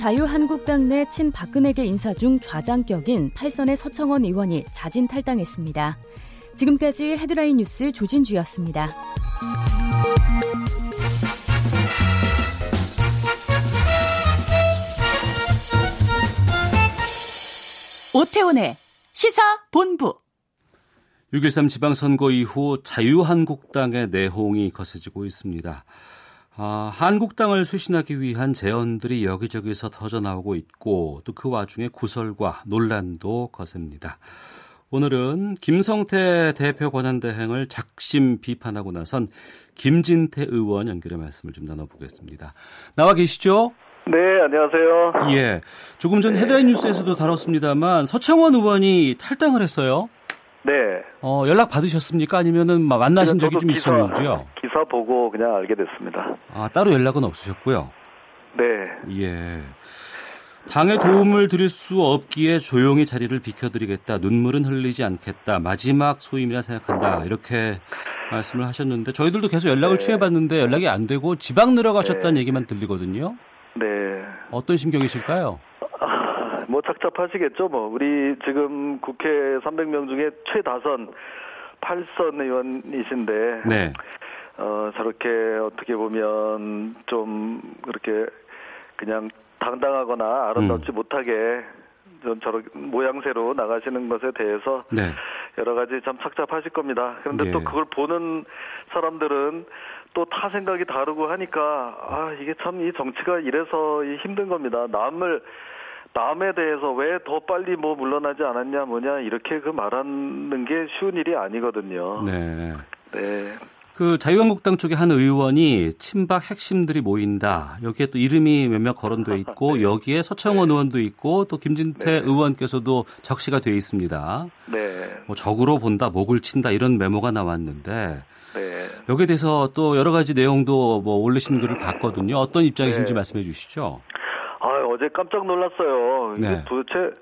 자유한국당 내 친박근혜계 인사 중 좌장격인 팔선의 서청원 의원이 자진 탈당했습니다. 지금까지 헤드라인 뉴스 조진주였습니다. 오태훈의 시사본부. 6.13 지방선거 이후 자유한국당의 내홍이 거세지고 있습니다. 한국당을 쇄신하기 위한 제언들이 여기저기서 터져나오고 있고 또 그 와중에 구설과 논란도 거셉니다. 오늘은 김성태 대표 권한대행을 작심 비판하고 나선 김진태 의원 연결의 말씀을 좀 나눠보겠습니다. 나와 계시죠? 네, 안녕하세요. 예, 조금 전 헤드라인 뉴스에서도 다뤘습니다만 서창원 의원이 탈당을 했어요. 네. 연락 받으셨습니까? 아니면은 만나신 적이 좀 있었는지요? 기사 보고 그냥 알게 됐습니다. 따로 연락은 없으셨고요. 네. 예. 당에 도움을 드릴 수 없기에 조용히 자리를 비켜드리겠다. 눈물은 흘리지 않겠다. 마지막 소임이라 생각한다. 이렇게 말씀을 하셨는데 저희들도 계속 연락을 취해봤는데 연락이 안 되고 지방 들어가셨다는 얘기만 들리거든요. 네. 어떤 심경이실까요? 뭐 착잡하시겠죠. 뭐 우리 지금 국회 300명 중에 최다선 8선 의원이신데 네. 저렇게 어떻게 보면 좀 그렇게 그냥 당당하거나 아름답지 못하게 좀 저런 모양새로 나가시는 것에 대해서 네. 여러 가지 참 착잡하실 겁니다. 그런데 네. 또 그걸 보는 사람들은 또 타 생각이 다르고 하니까 이게 참 이 정치가 이래서 힘든 겁니다. 남에 대해서 왜 더 빨리 뭐 물러나지 않았냐 뭐냐 이렇게 말하는 게 쉬운 일이 아니거든요. 네. 네. 그 자유한국당 쪽의 한 의원이 친박 핵심들이 모인다. 여기에 또 이름이 몇몇 거론돼 있고 네. 여기에 서창원 네. 의원도 있고 또 김진태 네. 의원께서도 적시가 돼 있습니다. 네. 뭐 적으로 본다, 목을 친다 이런 메모가 나왔는데 네. 여기에 대해서 또 여러 가지 내용도 뭐 올리신 글을 봤거든요. 어떤 입장이신지 네. 말씀해 주시죠. 어제 깜짝 놀랐어요. 이게 네. 도대체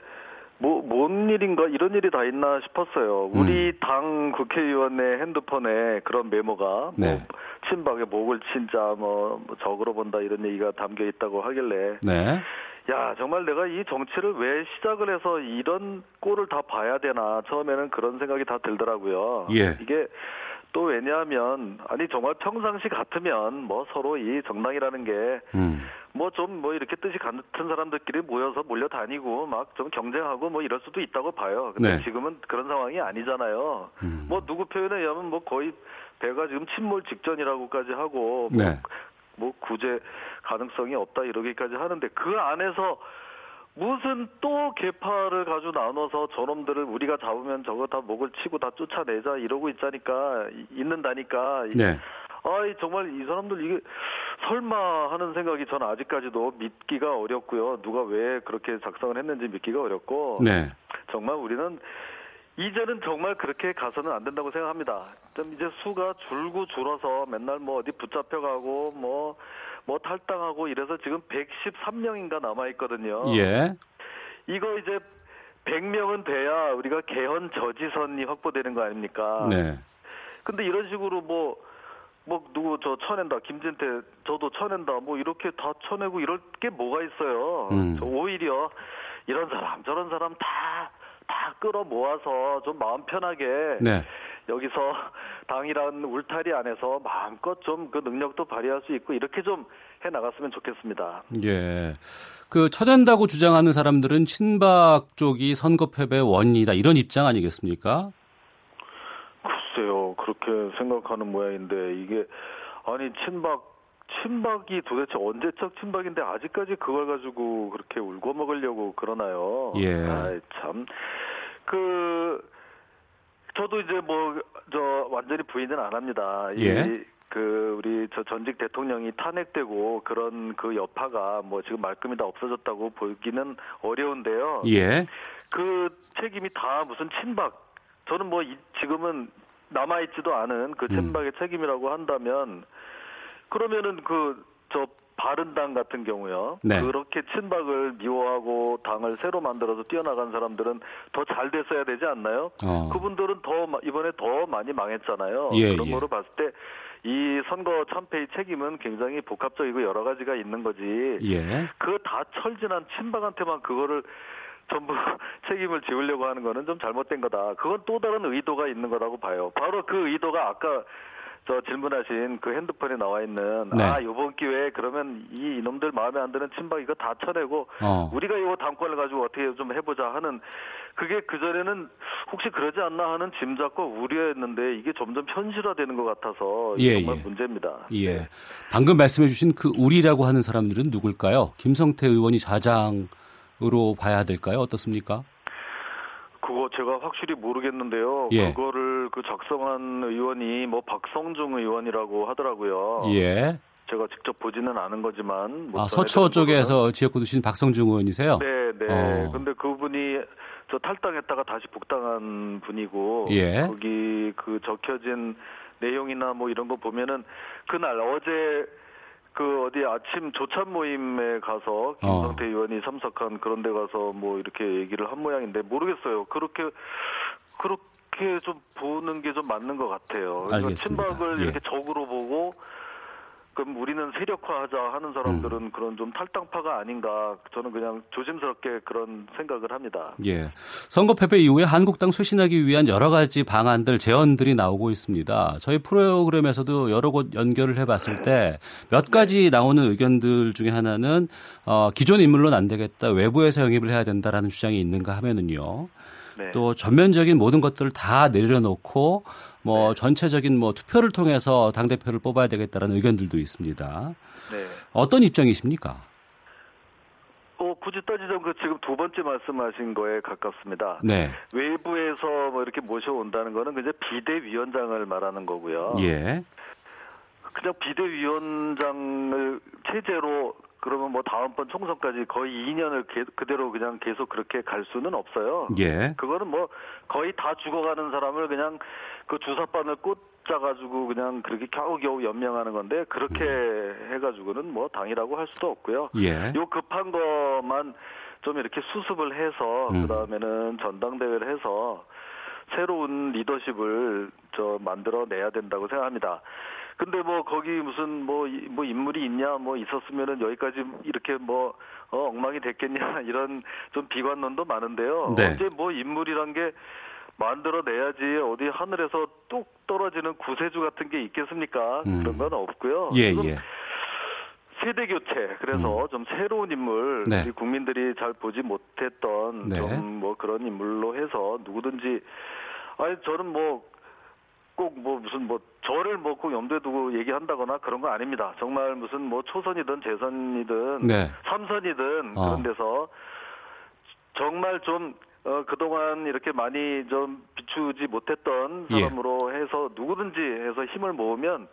뭔 일인가 이런 일이 다 있나 싶었어요. 우리 당 국회의원의 핸드폰에 그런 메모가 네. 뭐 친박의 목을 친자 뭐 적으로 본다 이런 얘기가 담겨 있다고 하길래 네. 야 정말 내가 이 정치를 왜 시작을 해서 이런 꼴을 다 봐야 되나 처음에는 그런 생각이 다 들더라고요. 예. 이게 또 왜냐하면 정말 평상시 같으면 뭐 서로 이 정당이라는 게 뭐 좀 뭐 이렇게 뜻이 같은 사람들끼리 모여서 몰려다니고 막 좀 경쟁하고 뭐 이럴 수도 있다고 봐요. 근데 네. 지금은 그런 상황이 아니잖아요. 뭐 누구 표현에 의하면 뭐 거의 배가 지금 침몰 직전이라고까지 하고 네. 뭐 구제 가능성이 없다 이러기까지 하는데 그 안에서 무슨 또 계파를 가지고 나눠서 저놈들을 우리가 잡으면 저거 다 목을 치고 다 쫓아내자 이러고 있는다니까. 네. 정말 이 사람들 이게 설마 하는 생각이 저는 아직까지도 믿기가 어렵고요. 누가 왜 그렇게 작성을 했는지 믿기가 어렵고. 네. 정말 우리는 이제는 정말 그렇게 가서는 안 된다고 생각합니다. 좀 이제 수가 줄고 줄어서 맨날 뭐 어디 붙잡혀가고 뭐 탈당하고 이래서 지금 113명인가 남아있거든요. 예. 이거 이제 100명은 돼야 우리가 개헌 저지선이 확보되는 거 아닙니까? 네. 근데 이런 식으로 뭐 누구 저 쳐낸다, 김진태 저도 쳐낸다, 뭐 이렇게 다 쳐내고 이럴 게 뭐가 있어요? 오히려 이런 사람 저런 사람 다 끌어 모아서 좀 마음 편하게. 네. 여기서 당이란 울타리 안에서 마음껏 좀 그 능력도 발휘할 수 있고 이렇게 좀 해나갔으면 좋겠습니다. 예, 그 쳐낸다고 주장하는 사람들은 친박 쪽이 선거 패배의 원인이다 이런 입장 아니겠습니까? 글쎄요, 그렇게 생각하는 모양인데 이게 친박이 도대체 언제적 친박인데 아직까지 그걸 가지고 그렇게 울고 먹으려고 그러나요? 예, 참 저도 이제 완전히 부인은 안 합니다. 예. 우리 전직 대통령이 탄핵되고 그런 그 여파가 뭐 지금 말끔히 다 없어졌다고 보기는 어려운데요. 예. 그 책임이 다 무슨 친박. 저는 지금은 남아있지도 않은 그 친박의 책임이라고 한다면 그러면은 바른당 같은 경우요. 네. 그렇게 친박을 미워하고 당을 새로 만들어서 뛰어나간 사람들은 더 잘 됐어야 되지 않나요? 그분들은 이번에 더 많이 망했잖아요. 예, 그런 거로 봤을 때 이 선거 참패의 책임은 굉장히 복합적이고 여러 가지가 있는 거지. 예. 그 다 철진한 친박한테만 그거를 전부 책임을 지우려고 하는 거는 좀 잘못된 거다. 그건 또 다른 의도가 있는 거라고 봐요. 바로 그 의도가 아까 저 질문하신 그 핸드폰에 나와 있는 네. 아 이번 기회에 그러면 이 이놈들 마음에 안 드는 친박 이거 다 쳐내고 우리가 이거 당권을 가지고 어떻게 좀 해보자 하는 그게 그전에는 혹시 그러지 않나 하는 짐작과 우려였는데 이게 점점 현실화되는 것 같아서 정말 문제입니다. 예. 네. 방금 말씀해 주신 그 우리라고 하는 사람들은 누굴까요? 김성태 의원이 좌장으로 봐야 될까요? 어떻습니까? 그거 제가 확실히 모르겠는데요. 예. 그거를 그 작성한 의원이 뭐 박성중 의원이라고 하더라고요. 예. 제가 직접 보지는 않은 거지만. 아, 서초 쪽에서 지역구 두신 박성중 의원이세요? 네, 네. 근데 그분이 저 탈당했다가 다시 복당한 분이고. 예. 거기 그 적혀진 내용이나 뭐 이런 거 보면은 그날 어제 그 어디 아침 조찬 모임에 가서 김성태 의원이 참석한 그런 데 가서 뭐 이렇게 얘기를 한 모양인데 모르겠어요. 그렇게 좀 보는 게 좀 맞는 것 같아요. 그러니까 친박을 예. 이렇게 적으로 보고 그럼 우리는 세력화하자 하는 사람들은 그런 좀 탈당파가 아닌가 저는 그냥 조심스럽게 그런 생각을 합니다. 예, 선거 패배 이후에 한국당 쇄신하기 위한 여러 가지 방안들 제언들이 나오고 있습니다. 저희 프로그램에서도 여러 곳 연결을 해봤을 때 몇 가지 나오는 의견들 중에 하나는 기존 인물로는 안 되겠다 외부에서 영입을 해야 된다라는 주장이 있는가 하면은요. 네. 또 전면적인 모든 것들을 다 내려놓고 뭐 네. 전체적인 뭐 투표를 통해서 당대표를 뽑아야 되겠다라는 의견들도 있습니다. 네. 어떤 입장이십니까? 굳이 따지자면 그 지금 두 번째 말씀하신 거에 가깝습니다. 네. 외부에서 뭐 이렇게 모셔온다는 거는 그냥 비대위원장을 말하는 거고요. 예. 그냥 비대위원장을 체제로 그러면 뭐 다음번 총선까지 거의 2년을 그대로 그냥 계속 그렇게 갈 수는 없어요. 예. 그거는 뭐 거의 다 죽어가는 사람을 그냥 그 주사바늘 꽂아가지고 그냥 그렇게 겨우겨우 연명하는 건데 그렇게 해가지고는 뭐 당이라고 할 수도 없고요. 예. 요 급한 것만 좀 이렇게 수습을 해서 그다음에는 전당대회를 해서 새로운 리더십을 저 만들어내야 된다고 생각합니다. 근데 뭐 거기 무슨 뭐 인물이 있냐 뭐 있었으면은 여기까지 이렇게 뭐 엉망이 됐겠냐 이런 좀 비관론도 많은데요. 네. 언제 뭐 인물이란 게 만들어내야지 어디 하늘에서 뚝 떨어지는 구세주 같은 게 있겠습니까? 그런 건 없고요. 예. 세대 교체 그래서 좀 새로운 인물 네. 국민들이 잘 보지 못했던 네. 좀 뭐 그런 인물로 해서 누구든지 아니 저는 뭐 꼭 뭐 무슨 뭐 저를 뭐 꼭 염두에 두고 얘기한다거나 그런 거 아닙니다. 정말 무슨 뭐 초선이든 재선이든 네. 3선이든 그런 데서 정말 좀 그동안 이렇게 많이 좀 비추지 못했던 사람으로 해서 누구든지 해서 힘을 모으면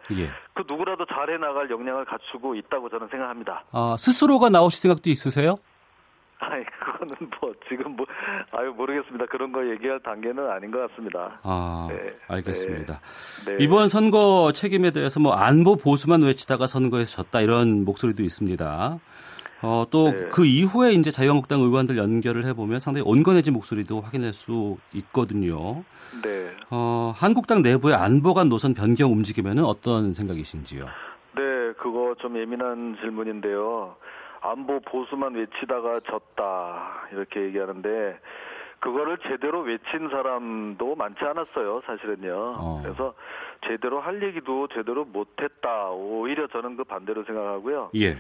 그 누구라도 잘해 나갈 역량을 갖추고 있다고 저는 생각합니다. 아, 스스로가 나오실 생각도 있으세요? 아니 그거는 뭐 지금 뭐 아유 모르겠습니다. 그런 거 얘기할 단계는 아닌 것 같습니다. 아 네. 알겠습니다. 네. 이번 선거 책임에 대해서 뭐 안보 보수만 외치다가 선거에서 졌다 이런 목소리도 있습니다. 또 그 네. 이후에 이제 자유한국당 의원들 연결을 해보면 상당히 온건해진 목소리도 확인할 수 있거든요. 네. 한국당 내부의 안보 간 노선 변경 움직이면은 어떤 생각이신지요? 네, 그거 좀 예민한 질문인데요. 안보 보수만 외치다가 졌다 이렇게 얘기하는데 그거를 제대로 외친 사람도 많지 않았어요. 사실은요. 그래서 제대로 할 얘기도 제대로 못했다. 오히려 저는 그 반대로 생각하고요. 예.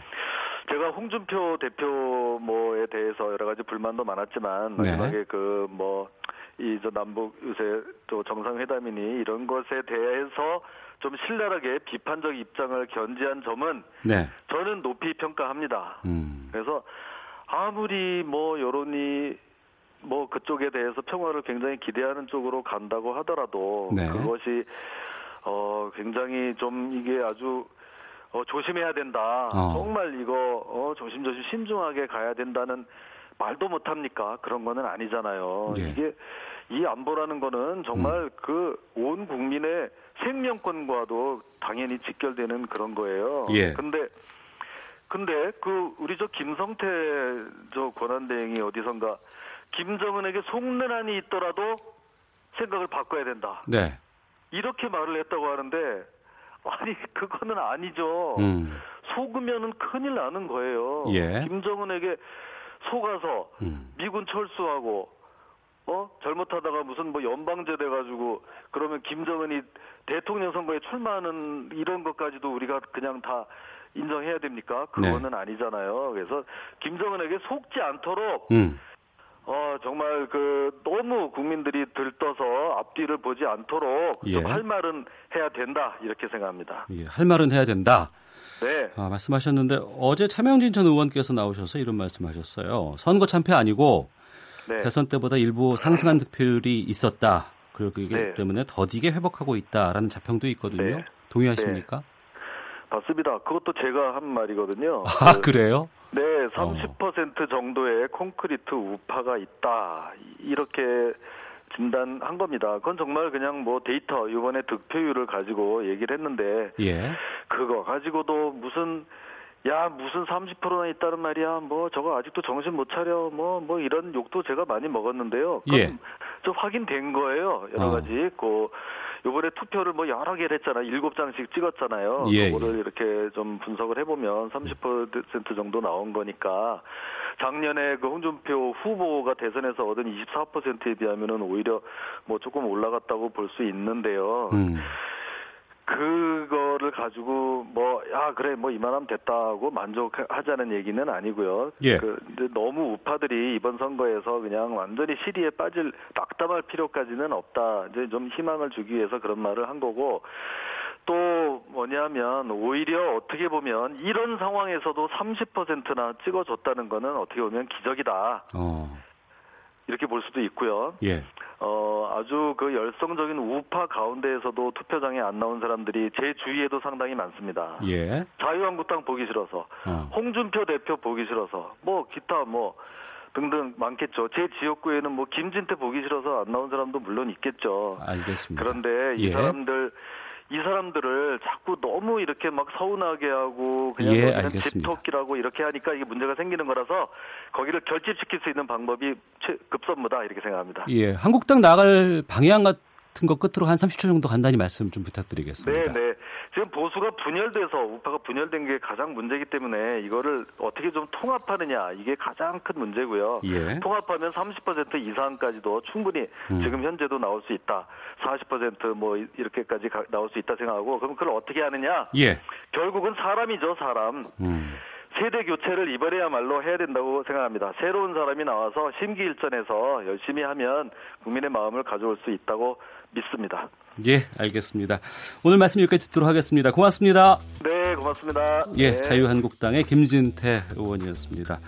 제가 홍준표 대표 뭐에 대해서 여러 가지 불만도 많았지만 마지막에 그 뭐 이 저 남북 요새 또 정상회담이니 이런 것에 대해서 좀 신랄하게 비판적 입장을 견지한 점은 네. 저는 높이 평가합니다. 그래서 아무리 뭐 여론이 뭐 그쪽에 대해서 평화를 굉장히 기대하는 쪽으로 간다고 하더라도 네. 그것이 굉장히 좀 이게 아주 조심해야 된다. 정말 이거 조심조심 신중하게 가야 된다는 말도 못합니까? 그런 거는 아니잖아요. 네. 이게 이 안보라는 거는 정말 그 온 국민의 생명권과도 당연히 직결되는 그런 거예요. 예. 근데 그 우리 저 김성태 저 권한대행이 어디선가 김정은에게 속내란이 있더라도 생각을 바꿔야 된다. 네. 이렇게 말을 했다고 하는데 아니 그거는 아니죠. 속으면은 큰일 나는 거예요. 예. 김정은에게 속아서 미군 철수하고 잘못하다가 무슨 뭐 연방제 돼가지고 그러면 김정은이 대통령 선거에 출마하는 이런 것까지도 우리가 그냥 다 인정해야 됩니까? 그거는 네. 아니잖아요. 그래서 김정은에게 속지 않도록 정말 그 너무 국민들이 들떠서 앞뒤를 보지 않도록 좀 할 말은 해야 된다 이렇게 생각합니다. 예, 할 말은 해야 된다. 네. 아, 말씀하셨는데 어제 차명진 전 의원께서 나오셔서 이런 말씀하셨어요. 선거 참패 아니고 네. 대선 때보다 일부 상승한 득표율이 있었다. 그렇기 네. 때문에 더디게 회복하고 있다라는 자평도 있거든요. 네. 동의하십니까? 네. 맞습니다. 그것도 제가 한 말이거든요. 아, 그래요? 네, 30% 정도의 콘크리트 우파가 있다. 이렇게 진단한 겁니다. 그건 정말 그냥 뭐 데이터, 이번에 득표율을 가지고 얘기를 했는데 예. 그거 가지고도 무슨 30%나 있다는 말이야. 뭐 저거 아직도 정신 못 차려. 뭐 이런 욕도 제가 많이 먹었는데요. 예. 좀 확인된 거예요. 여러 가지. 그 요번에 투표를 뭐 여러 개를 했잖아요. 7장씩 찍었잖아요. 예, 그거를 이렇게 좀 분석을 해보면 30% 정도 나온 거니까 작년에 그 홍준표 후보가 대선에서 얻은 24%에 비하면은 오히려 뭐 조금 올라갔다고 볼 수 있는데요. 그거를 가지고 이만하면 됐다고 만족하자는 얘기는 아니고요. 예. 너무 우파들이 이번 선거에서 그냥 완전히 시리에 빠질 낙담할 필요까지는 없다. 이제 좀 희망을 주기 위해서 그런 말을 한 거고 또 뭐냐면 오히려 어떻게 보면 이런 상황에서도 30%나 찍어줬다는 거는 어떻게 보면 기적이다. 이렇게 볼 수도 있고요. 예. 아주 그 열성적인 우파 가운데에서도 투표장에 안 나온 사람들이 제 주위에도 상당히 많습니다. 예. 자유한국당 보기 싫어서, 홍준표 대표 보기 싫어서, 뭐 기타 뭐 등등 많겠죠. 제 지역구에는 뭐 김진태 보기 싫어서 안 나온 사람도 물론 있겠죠. 알겠습니다. 그런데 이 사람들을 자꾸 너무 이렇게 막 서운하게 하고 그냥 집토끼라고 이렇게 하니까 이게 문제가 생기는 거라서 거기를 결집시킬 수 있는 방법이 급선무다 이렇게 생각합니다. 예, 한국당 나갈 방향 같은 거 끝으로 한 30초 정도 간단히 말씀 좀 부탁드리겠습니다. 네. 지금 보수가 분열돼서 우파가 분열된 게 가장 문제이기 때문에 이거를 어떻게 좀 통합하느냐 이게 가장 큰 문제고요. 예. 통합하면 30% 이상까지도 충분히 지금 현재도 나올 수 있다. 40% 뭐 이렇게까지 나올 수 있다 생각하고 그럼 그걸 어떻게 하느냐. 예. 결국은 사람이죠. 사람. 세대 교체를 이번에야말로 해야 된다고 생각합니다. 새로운 사람이 나와서 심기일전해서 열심히 하면 국민의 마음을 가져올 수 있다고 믿습니다. 예, 알겠습니다. 오늘 말씀 여기까지 듣도록 하겠습니다. 고맙습니다. 네, 고맙습니다. 예, 네. 자유한국당의 김진태 의원이었습니다.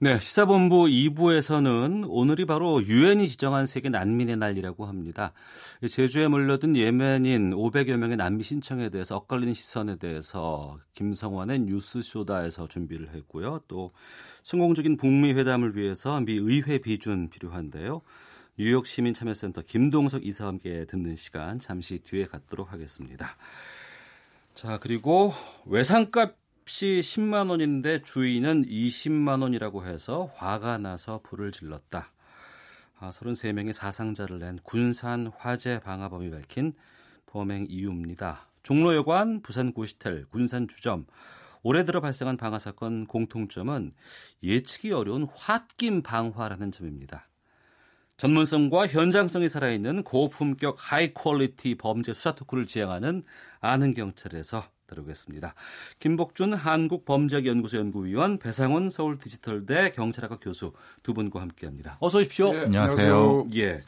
네, 시사본부 2부에서는 오늘이 바로 유엔이 지정한 세계 난민의 날이라고 합니다. 제주에 몰려든 예멘인 500여 명의 난민 신청에 대해서 엇갈리는 시선에 대해서 김성환의 뉴스쇼다에서 준비를 했고요. 또 성공적인 북미 회담을 위해서 미 의회 비준 필요한데요. 뉴욕 시민참여센터 김동석 이사와 함께 듣는 시간 잠시 뒤에 갖도록 하겠습니다. 자, 그리고 외상값 값이 10만 원인데 주인은 20만 원이라고 해서 화가 나서 불을 질렀다. 33명의 사상자를 낸 군산 화재 방화범이 밝힌 범행 이유입니다. 종로여관, 부산 고시텔, 군산 주점. 올해 들어 발생한 방화 사건 공통점은 예측이 어려운 홧김 방화라는 점입니다. 전문성과 현장성이 살아있는 고품격 하이 퀄리티 범죄 수사 토크를 지향하는 아는 경찰에서 다루겠습니다. 김복준 한국범죄학연구소 연구위원, 배상훈 서울디지털대 경찰학과 교수 두 분과 함께합니다. 어서 오십시오. 네, 안녕하세요. 예,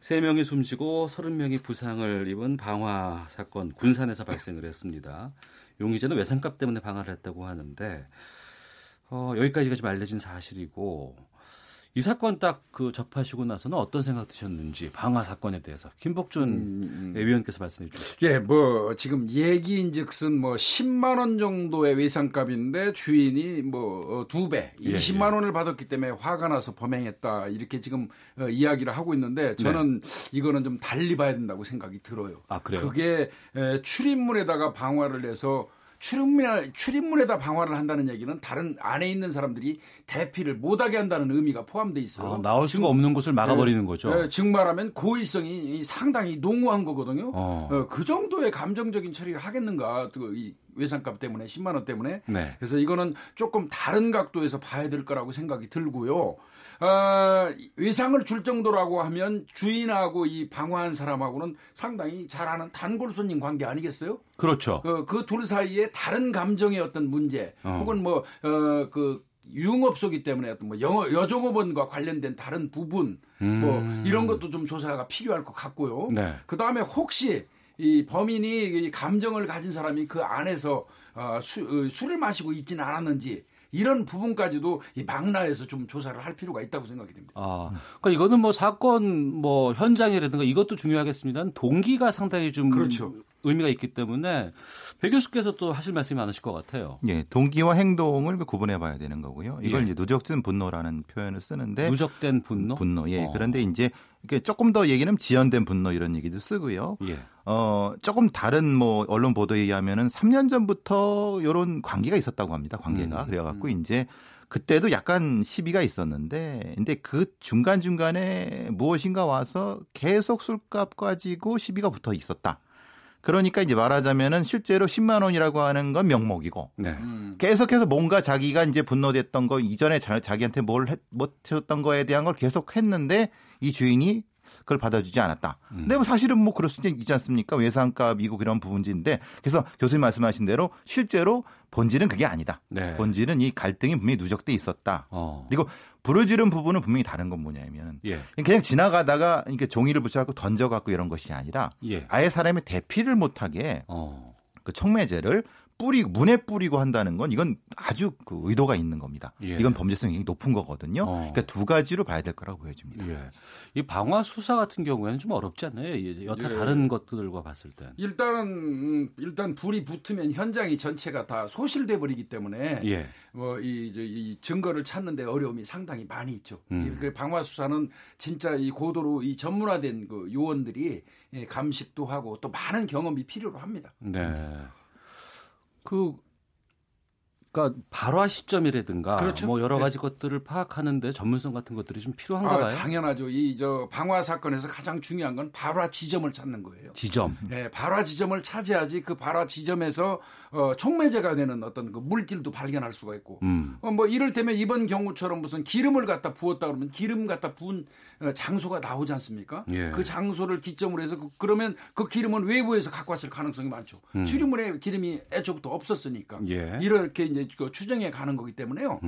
3명이 숨지고 30명이 부상을 입은 방화 사건 군산에서 발생을 했습니다. 용의자는 외상값 때문에 방화를 했다고 하는데 여기까지가 좀 알려진 사실이고, 이 사건 딱 그 접하시고 나서는 어떤 생각 드셨는지, 방화 사건에 대해서 김복준 위원께서 말씀해 주시죠. 예, 뭐 지금 얘기인즉슨 뭐 10만 원 정도의 외상값인데 주인이 뭐 2배, 20만 원을 받았기 때문에 화가 나서 범행했다, 이렇게 지금 이야기를 하고 있는데, 저는 이거는 좀 달리 봐야 된다고 생각이 들어요. 아, 그래요? 그게 출입문에다가 방화를 해서, 출입문에다 방화를 한다는 얘기는 다른 안에 있는 사람들이 대피를 못하게 한다는 의미가 포함되어 있어요. 아, 나올 수가 없는 곳을 막아버리는 거죠. 즉 말하면 고의성이 상당히 농후한 거거든요. 그 정도의 감정적인 처리를 하겠는가. 이 외상값 때문에 10만 원 때문에. 네. 그래서 이거는 조금 다른 각도에서 봐야 될 거라고 생각이 들고요. 외상을 줄 정도라고 하면 주인하고 이 방화한 사람하고는 상당히 잘 아는 단골손님 관계 아니겠어요? 그렇죠. 그 둘 사이에 다른 감정의 어떤 문제, 혹은 뭐 그 융업소기 때문에 어떤 뭐 여종업원과 관련된 다른 부분, 뭐 이런 것도 좀 조사가 필요할 것 같고요. 네. 그 다음에 혹시 이 범인이 감정을 가진 사람이 그 안에서 술을 마시고 있지는 않았는지, 이런 부분까지도 이 망라해서 좀 조사를 할 필요가 있다고 생각이 됩니다. 아, 그러니까 이거는 뭐 사건 뭐 현장이라든가 이것도 중요하겠습니다만 동기가 상당히 좀 그렇죠. 의미가 있기 때문에 배 교수께서 또 하실 말씀이 많으실 것 같아요. 예, 동기와 행동을 구분해 봐야 되는 거고요. 이걸 이제 누적된 분노라는 표현을 쓰는데, 누적된 분노? 분노. 예. 그런데 이제 조금 더 얘기는 지연된 분노, 이런 얘기도 쓰고요. 예. 조금 다른 뭐 언론 보도에 의하면은 3년 전부터 이런 관계가 있었다고 합니다. 관계가. 그래갖고 이제 그때도 약간 시비가 있었는데, 근데 그 중간중간에 무엇인가 와서 계속 술값 가지고 시비가 붙어 있었다. 그러니까 이제 말하자면은 실제로 10만 원이라고 하는 건 명목이고, 계속해서 뭔가 자기가 이제 분노됐던 거, 이전에 자기한테 뭘 못했던 거에 대한 걸 계속 했는데 이 주인이 그걸 받아주지 않았다. 근데 뭐 사실은 뭐 그럴 수는 있지 않습니까? 외상값이고 그런 부분인데, 그래서 교수님 말씀하신 대로 실제로 본질은 그게 아니다. 네. 본질은 이 갈등이 분명히 누적돼 있었다. 그리고 부르짖은 부분은 분명히 다른 건 뭐냐면, 그냥 지나가다가 이렇게 종이를 붙여갖고 던져갖고 이런 것이 아니라, 아예 사람이 대피를 못하게 그 촉매제를 문에 뿌리고 한다는 건, 이건 아주 그 의도가 있는 겁니다. 이건 범죄성이 높은 거거든요. 그러니까 두 가지로 봐야 될 거라고 보여집니다. 이 방화 수사 같은 경우에는 좀 어렵지 않나요? 여타 다른 것들과 봤을 때. 일단 불이 붙으면 현장이 전체가 다 소실돼 버리기 때문에 뭐 이 증거를 찾는데 어려움이 상당히 많이 있죠. 방화 수사는 진짜 이 고도로 이 전문화된 그 요원들이 감식도 하고 또 많은 경험이 필요로 합니다. 네. 그러니까 발화 시점이라든가 그렇죠. 뭐 여러 가지 것들을 파악하는데 전문성 같은 것들이 좀 필요한가 봐요. 당연하죠. 이 방화 사건에서 가장 중요한 건 발화 지점을 찾는 거예요. 지점. 네, 발화 지점을 차지하지, 그 발화 지점에서 촉매제가 되는 어떤 그 물질도 발견할 수가 있고, 뭐 이를테면 이번 경우처럼 무슨 기름을 갖다 부었다 그러면 기름 갖다 부은 장소가 나오지 않습니까? 그 장소를 기점으로 해서 그러면 그 기름은 외부에서 갖고 왔을 가능성이 많죠. 출입문에 기름이 애초부터 없었으니까. 이렇게 이제 추정해 가는 거기 때문에요.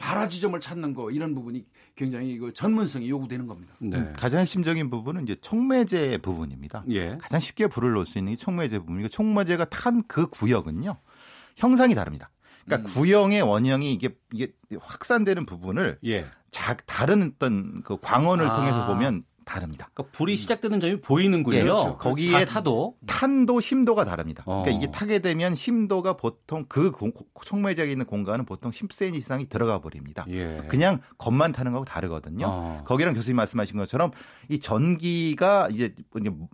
발화 지점을 찾는 거, 이런 부분이 굉장히 전문성이 요구되는 겁니다. 네. 가장 핵심적인 부분은 이제 촉매제 부분입니다. 가장 쉽게 불을 놓을 수 있는 게 촉매제 부분이고, 촉매제가 탄 그 구역은요, 형상이 다릅니다. 그러니까 구형의 원형이 이게 확산되는 부분을 다른 어떤 그 광원을 통해서 보면 다릅니다. 그러니까 불이 시작되는 점이 보이는군요. 그렇죠. 거기에 타도 탄도 심도가 다릅니다. 그러니까 이게 타게 되면 심도가 보통 그 촉매제에 있는 공간은 보통 10cm 이상이 들어가 버립니다. 그냥 겉만 타는 거하고 다르거든요. 거기랑 교수님 말씀하신 것처럼 이 전기가 이제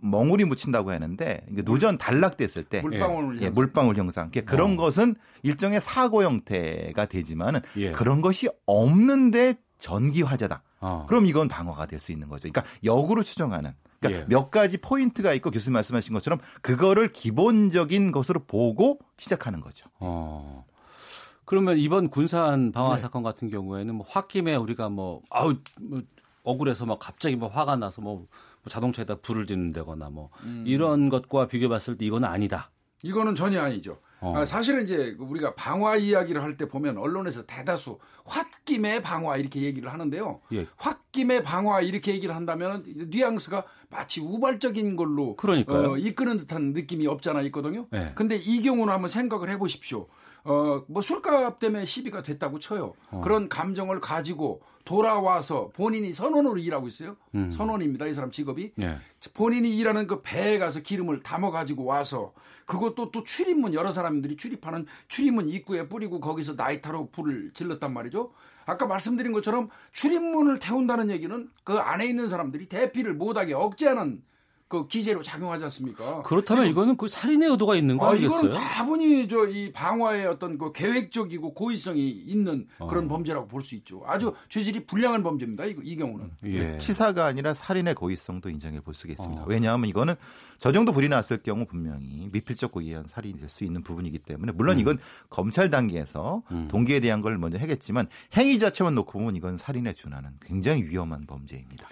멍울이 묻힌다고 하는데, 누전 단락됐을 때 물방울 형상. 물방울 형상. 그러니까 그런 것은 일종의 사고 형태가 되지만 그런 것이 없는데 전기 화재다. 그럼 이건 방화가 될 수 있는 거죠. 그러니까 역으로 추정하는. 그러니까 몇 가지 포인트가 있고, 교수님 말씀하신 것처럼 그거를 기본적인 것으로 보고 시작하는 거죠. 그러면 이번 군산 방화 사건 같은 경우에는 뭐 홧김에 우리가 뭐 억울해서 막 갑자기 뭐 화가 나서 뭐 자동차에다 불을 지른다거나 뭐 이런 것과 비교해봤을 때 이건 아니다. 이거는 전혀 아니죠. 사실은 이제 우리가 방화 이야기를 할 때 보면 언론에서 대다수 홧김에 방화 이렇게 얘기를 하는데요. 홧김에 방화 이렇게 얘기를 한다면 뉘앙스가 마치 우발적인 걸로 이끄는 듯한 느낌이 없잖아 있거든요. 근데 이 경우는 한번 생각을 해보십시오. 뭐 술값 때문에 시비가 됐다고 쳐요. 그런 감정을 가지고 돌아와서 본인이 선원으로 일하고 있어요. 선원입니다. 이 사람 직업이. 예. 본인이 일하는 그 배에 가서 기름을 담아가지고 와서 그것도 또 출입문 여러 사람들이 출입하는 출입문 입구에 뿌리고 거기서 나이타로 불을 질렀단 말이죠. 아까 말씀드린 것처럼 출입문을 태운다는 얘기는 그 안에 있는 사람들이 대피를 못하게 억제하는 그 기재로 작용하지 않습니까? 그렇다면 이거는 그 살인의 의도가 있는 거 아니겠어요? 이거는 다분히 이 방화의 어떤 그 계획적이고 고의성이 있는 그런 범죄라고 볼 수 있죠. 아주 죄질이 불량한 범죄입니다. 이 경우는. 예. 치사가 아니라 살인의 고의성도 인정해 볼 수가 있습니다. 왜냐하면 이거는 저 정도 불이 났을 경우 분명히 미필적 고의한 살인이 될 수 있는 부분이기 때문에 물론 이건 검찰 단계에서 동기에 대한 걸 먼저 하겠지만 행위 자체만 놓고 보면 이건 살인에 준하는 굉장히 위험한 범죄입니다.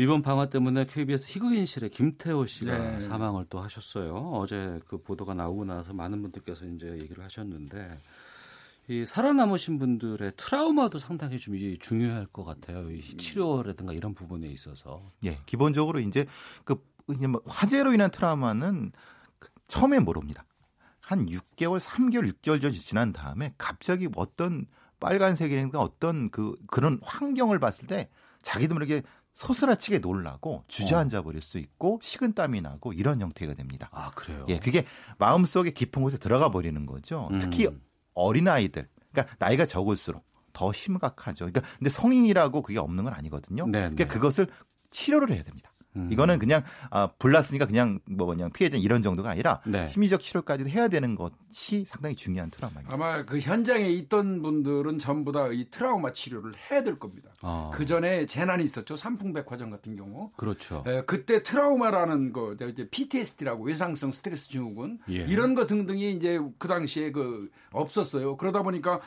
이번 방화 때문에 KBS 희극인실의 김태호 씨가 네. 사망을 또 하셨어요. 어제 그 보도가 나오고 나서 많은 분들께서 이제 얘기를 하셨는데 이 살아남으신 분들의 트라우마도 상당히 좀 중요할 것 같아요. 이 치료라든가 이런 부분에 있어서. 예, 기본적으로 이제 그 화재로 인한 트라우마는 처음에 모릅니다. 한 6개월, 3개월, 6개월 전 지난 다음에 갑자기 어떤 빨간색이라든가 어떤 그런 환경을 봤을 때 자기도 모르게 소스라치게 놀라고 주저앉아 버릴 수 있고 식은땀이 나고 이런 형태가 됩니다. 아, 그래요? 예, 그게 마음속에 깊은 곳에 들어가 버리는 거죠. 특히 어린아이들, 그러니까 나이가 적을수록 더 심각하죠. 그러니까 근데 성인이라고 그게 없는 건 아니거든요. 네네. 그러니까 그것을 치료를 해야 됩니다. 이거는 그냥 불났으니까 그냥 그냥 피해자 이런 정도가 아니라 네. 심리적 치료까지도 해야 되는 것이 상당히 중요한 트라우마입니다. 아마 그 현장에 있던 분들은 전부 다 이 트라우마 치료를 해야 될 겁니다. 그 전에 재난이 있었죠. 삼풍백화점 같은 경우. 그렇죠. 그때 트라우마라는 거, 이제 PTSD라고 외상성 스트레스 증후군 예. 이런 거 등등이 이제 그 당시에 없었어요. 그러다 보니까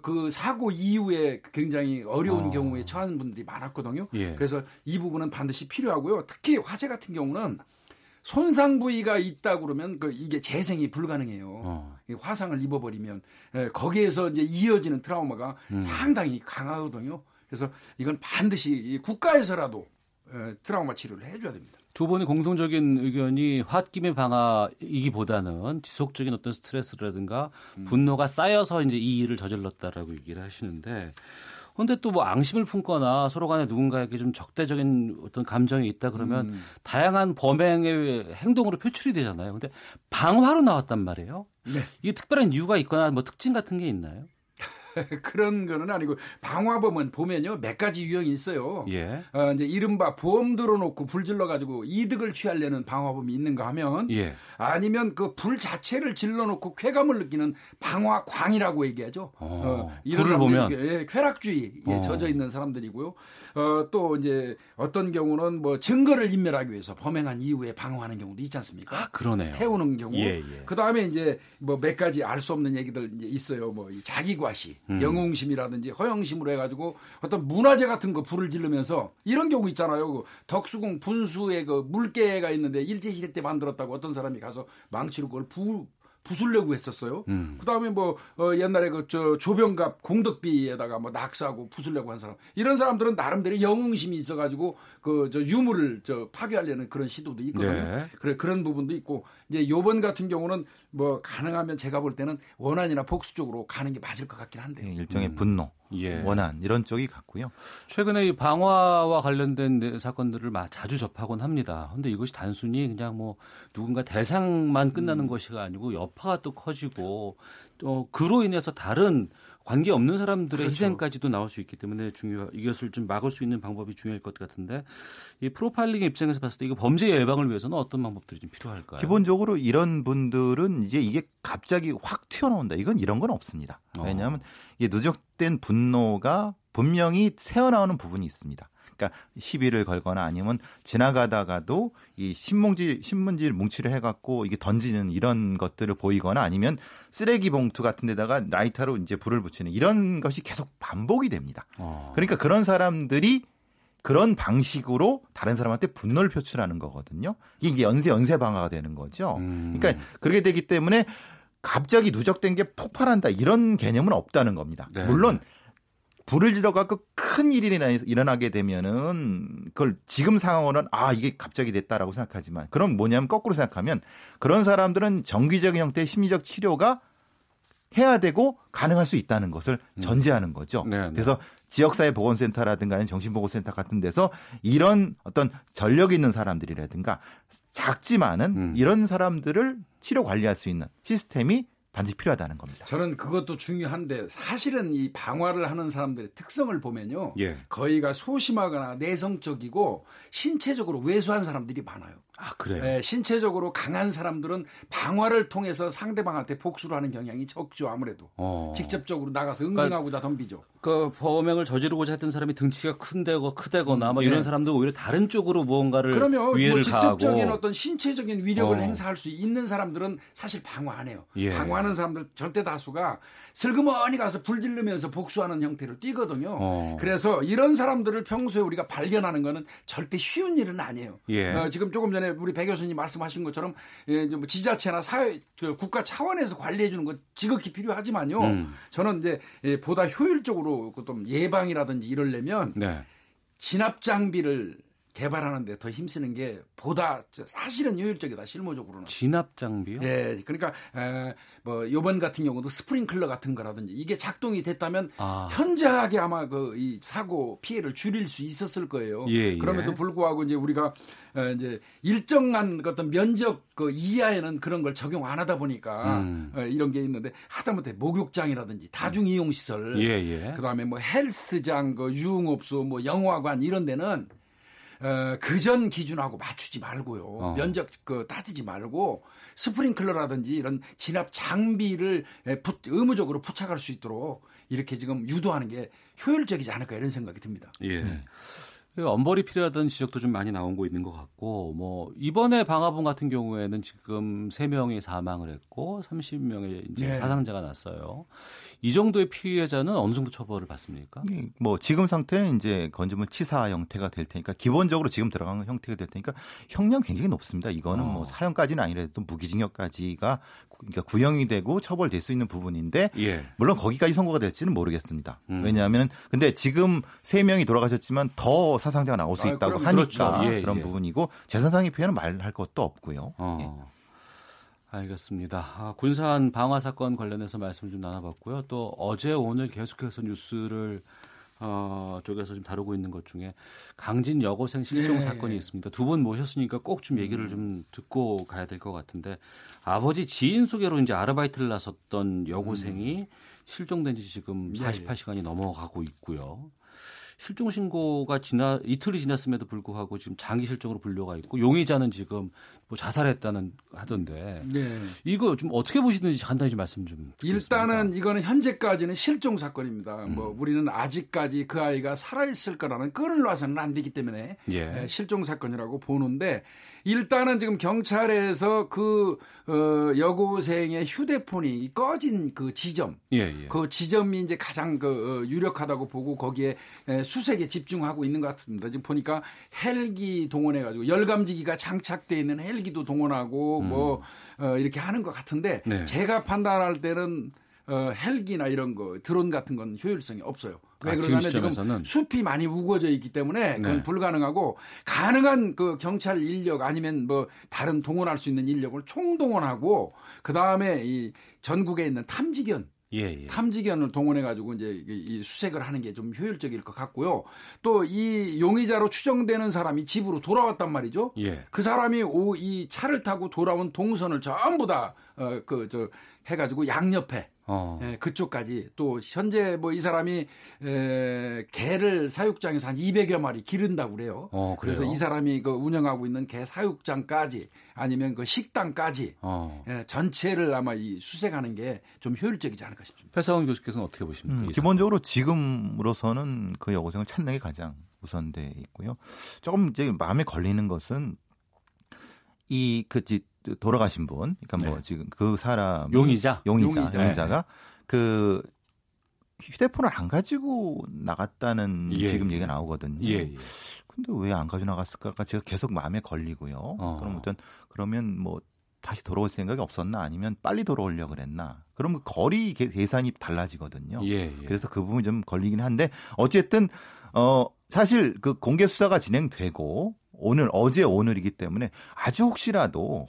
그 사고 이후에 굉장히 어려운 경우에 처한 분들이 많았거든요. 예. 그래서 이 부분은 반드시 필요하고요. 특히 화재 같은 경우는 손상 부위가 있다 그러면 이게 재생이 불가능해요. 화상을 입어버리면 거기에서 이제 이어지는 트라우마가 상당히 강하거든요. 그래서 이건 반드시 국가에서라도 트라우마 치료를 해줘야 됩니다. 두 분의 공통적인 의견이 홧김에 방화이기보다는 지속적인 어떤 스트레스라든가 분노가 쌓여서 이제 이 일을 저질렀다라고 얘기를 하시는데. 근데 또 뭐 앙심을 품거나 서로 간에 누군가에게 좀 적대적인 어떤 감정이 있다 그러면 다양한 범행의 행동으로 표출이 되잖아요. 근데 방화로 나왔단 말이에요. 네. 이게 특별한 이유가 있거나 뭐 특징 같은 게 있나요? 그런 거는 아니고 방화범은 보면요 몇 가지 유형이 있어요. 예. 이제 이른바 보험 들어놓고 불 질러가지고 이득을 취하려는 방화범이 있는가 하면 예. 아니면 그 불 자체를 질러놓고 쾌감을 느끼는 방화광이라고 얘기하죠. 이런 불을 보면 예, 쾌락주의에 젖어 있는 사람들이고요. 또 이제 어떤 경우는 뭐 증거를 인멸하기 위해서 범행한 이후에 방화하는 경우도 있지 않습니까? 아, 그러네요. 태우는 경우. 예, 예. 그 다음에 이제 뭐 몇 가지 알 수 없는 얘기들 이제 있어요. 뭐 자기과시. 영웅심이라든지 허영심으로 해가지고 어떤 문화재 같은 거 불을 지르면서 이런 경우 있잖아요. 그 덕수궁 분수에 그 물개가 있는데 일제시대 때 만들었다고 어떤 사람이 가서 망치로 그걸 부수려고 했었어요. 그다음에 뭐 옛날에 조병갑 공덕비에다가 뭐 낙서하고 부수려고 한 사람 이런 사람들은 나름대로 영웅심이 있어가지고 유물을 파괴하려는 그런 시도도 있거든요. 네. 그래 그런 부분도 있고 이제 요번 같은 경우는 뭐 가능하면 제가 볼 때는 원한이나 복수 쪽으로 가는 게 맞을 것 같긴 한데 네, 일종의 분노. 예. 원한 이런 쪽이 같고요. 최근에 이 방화와 관련된 사건들을 자주 접하곤 합니다. 그런데 이것이 단순히 그냥 뭐 누군가 대상만 끝나는 것이 아니고 여파가 또 커지고 또 그로 인해서 다른 관계없는 사람들의 그렇죠. 희생까지도 나올 수 있기 때문에 이것을 좀 막을 수 있는 방법이 중요할 것 같은데 이 프로파일링 입장에서 봤을 때 이거 범죄 예방을 위해서는 어떤 방법들이 좀 필요할까요? 기본적으로 이런 분들은 이제 이게 갑자기 확 튀어나온다. 이런 건 없습니다. 왜냐하면 이게 누적된 분노가 분명히 새어나오는 부분이 있습니다. 그러니까 시비를 걸거나 아니면 지나가다가도 이 신문지를 뭉치려 해갖고 이게 던지는 이런 것들을 보이거나 아니면 쓰레기 봉투 같은 데다가 라이터로 이제 불을 붙이는 이런 것이 계속 반복이 됩니다. 그러니까 그런 사람들이 그런 방식으로 다른 사람한테 분노를 표출하는 거거든요. 이게 연쇄 방화가 되는 거죠. 그러니까 그렇게 되기 때문에 갑자기 누적된 게 폭발한다 이런 개념은 없다는 겁니다. 네. 물론. 불을 질러갖고 큰 일이 일어나게 되면은 그걸 지금 상황으로는 이게 갑자기 됐다라고 생각하지만 그럼 뭐냐면 거꾸로 생각하면 그런 사람들은 정기적인 형태의 심리적 치료가 해야 되고 가능할 수 있다는 것을 전제하는 거죠. 네네. 그래서 지역사회 보건센터라든가 정신보건센터 같은 데서 이런 어떤 전력 있는 사람들이라든가 작지만은 이런 사람들을 치료 관리할 수 있는 시스템이 반드시 필요하다는 겁니다. 저는 그것도 중요한데 사실은 이 방화를 하는 사람들의 특성을 보면요. 예. 거의가 소심하거나 내성적이고 신체적으로 왜소한 사람들이 많아요. 아, 그래요? 예, 신체적으로 강한 사람들은 방화를 통해서 상대방한테 복수를 하는 경향이 적죠. 아무래도. 직접적으로 나가서 응징하고자 덤비죠. 그 범행을 저지르고자 했던 사람이 등치가 크대거나 네. 이런 사람들 오히려 다른 쪽으로 무언가를 그러면 위해를 뭐 직접적인 가하고. 어떤 신체적인 위력을 행사할 수 있는 사람들은 사실 방화 안 해요. 예. 방화하는 사람들 절대 다수가 슬그머니 가서 불질르면서 복수하는 형태로 뛰거든요. 그래서 이런 사람들을 평소에 우리가 발견하는 거는 절대 쉬운 일은 아니에요. 예. 지금 조금 전에 우리 배 교수님 말씀하신 것처럼 지자체나 사회 국가 차원에서 관리해 주는 건 지극히 필요하지만요. 저는 이제 보다 효율적으로 좀 예방이라든지 이러려면 네. 진압 장비를 개발하는 데 더 힘쓰는 게 보다 사실은 효율적이다, 실무적으로는. 진압 장비요? 예. 그러니까 요번 같은 경우도 스프링클러 같은 거라든지 이게 작동이 됐다면 현저하게 아마 그 이 사고 피해를 줄일 수 있었을 거예요. 예, 예. 그럼에도 불구하고 이제 우리가 이제 일정한 어떤 면적 그 이하에는 그런 걸 적용 안 하다 보니까 이런 게 있는데 하다못해 목욕장이라든지 다중 이용 시설, 예, 예. 그다음에 뭐 헬스장, 그 유흥업소, 뭐 영화관 이런 데는 그전 기준하고 맞추지 말고요. 면적 따지지 말고 스프링클러라든지 이런 진압 장비를 의무적으로 부착할 수 있도록 이렇게 지금 유도하는 게 효율적이지 않을까 이런 생각이 듭니다. 예. 네. 엄벌이 필요하다는 지적도 좀 많이 나온 거 있는 것 같고 이번에 방화범 같은 경우에는 지금 3명이 사망을 했고 30명의 이제 네. 사상자가 났어요. 이 정도의 피해자는 어느 정도 처벌을 받습니까? 지금 상태는 이제 건조물 치사 형태가 될 테니까 기본적으로 지금 들어가는 형태가 될 테니까 형량 굉장히 높습니다. 이거는 사형까지는 아니라도 무기징역까지가 그러니까 구형이 되고 처벌될 수 있는 부분인데 예. 물론 거기까지 선고가 될지는 모르겠습니다. 왜냐하면 근데 지금 3명이 돌아가셨지만 더 사상자가 나올 수 있다고 하니까 그렇죠. 예, 그런 예. 부분이고 재산상의 피해는 말할 것도 없고요. 예. 알겠습니다. 군산 방화 사건 관련해서 말씀 좀 나눠봤고요. 또 어제 오늘 계속해서 뉴스를 쪽에서 좀 다루고 있는 것 중에 강진 여고생 실종 예. 사건이 있습니다. 두 분 모셨으니까 꼭 좀 얘기를 좀 듣고 가야 될 것 같은데 아버지 지인 소개로 이제 아르바이트를 나섰던 여고생이 실종된 지 지금 48시간이 넘어가고 있고요. 실종 신고가 이틀이 지났음에도 불구하고 지금 장기 실종으로 분류가 있고 용의자는 지금 자살했다는 하던데 네. 이거 좀 어떻게 보시는지 간단히 좀 말씀 좀 듣겠습니다. 일단은 이거는 현재까지는 실종 사건입니다. 우리는 아직까지 그 아이가 살아있을 거라는 끈을 놔서는 안 되기 때문에 예. 실종 사건이라고 보는데 일단은 지금 경찰에서 그 여고생의 휴대폰이 꺼진 그 지점, 그 지점이 이제 가장 그 유력하다고 보고 거기에 수색에 집중하고 있는 것 같습니다. 지금 보니까 헬기 동원해가지고 열감지기가 장착되어 있는 헬기도 동원하고 이렇게 하는 것 같은데 네. 제가 판단할 때는 헬기나 이런 거 드론 같은 건 효율성이 없어요. 왜 그러냐면 지금 숲이 많이 우거져 있기 때문에 그건 네. 불가능하고 가능한 그 경찰 인력 아니면 뭐 다른 동원할 수 있는 인력을 총동원하고 그 다음에 이 전국에 있는 탐지견. 예, 예. 탐지견을 동원해가지고 이제 이 수색을 하는 게 좀 효율적일 것 같고요. 또 이 용의자로 추정되는 사람이 집으로 돌아왔단 말이죠. 예. 그 사람이 이 차를 타고 돌아온 동선을 전부 다 해가지고 양옆에 그쪽까지 또 현재 이 사람이 개를 사육장에서 한 200여 마리 기른다고 그래요. 그래서 이 사람이 운영하고 있는 개 사육장까지 아니면 그 식당까지 전체를 아마 이 수색하는 게 좀 효율적이지 않을까 싶습니다. 배상훈 교수께서는 어떻게 보십니까? 기본적으로 지금으로서는 그 여고생을 찾는 게 가장 우선돼 있고요. 조금 이제 마음에 걸리는 것은 돌아가신 분, 그러니까 네. 지금 그 사람 용의자가 네. 그 휴대폰을 안 가지고 나갔다는 지금 얘기가 나오거든요. 그런데 왜 안 가지고 나갔을까가 제가 계속 마음에 걸리고요. 그러면 다시 돌아올 생각이 없었나 아니면 빨리 돌아오려고 그랬나? 그럼 거리 계산이 달라지거든요. 그래서 그 부분이 좀 걸리긴 한데 어쨌든 사실 그 공개 수사가 진행되고. 오늘, 어제, 오늘이기 때문에 아주 혹시라도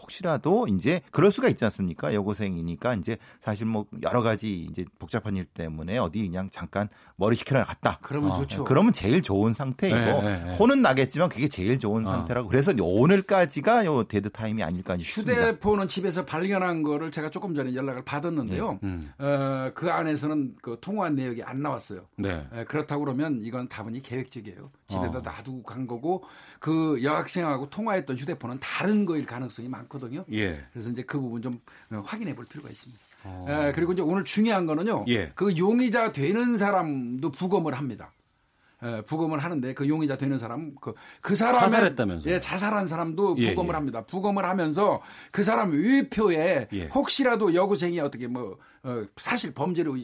이제 그럴 수가 있지 않습니까? 여고생이니까 이제 사실 뭐 여러 가지 이제 복잡한 일 때문에 어디 그냥 잠깐 머리 식히러 갔다. 그러면 좋죠. 그러면 제일 좋은 상태이고 혼은 나겠지만 그게 제일 좋은 상태라고. 그래서 오늘까지가 요 데드 타임이 아닐까 싶습니다. 휴대폰은 집에서 발견한 거를 제가 조금 전에 연락을 받았는데요. 네. 그 안에서는 그 통화한 내역이 안 나왔어요. 네. 그렇다고 그러면 이건 다분히 계획적이에요. 집에다 놔두고 간 거고 그 여학생하고 통화했던 휴대폰은 다른 거일 가능성이 많거든요. 예. 그래서 이제 그 부분 좀 확인해 볼 필요가 있습니다. 그리고 이제 오늘 중요한 거는요. 예. 그 용의자 되는 사람도 부검을 합니다. 부검을 하는데 그 용의자 되는 사람 그 사람 자살했다면서요? 예, 자살한 사람도 부검을 합니다. 부검을 하면서 그 사람 위표에 혹시라도 여고생이 어떻게 뭐 사실 범죄로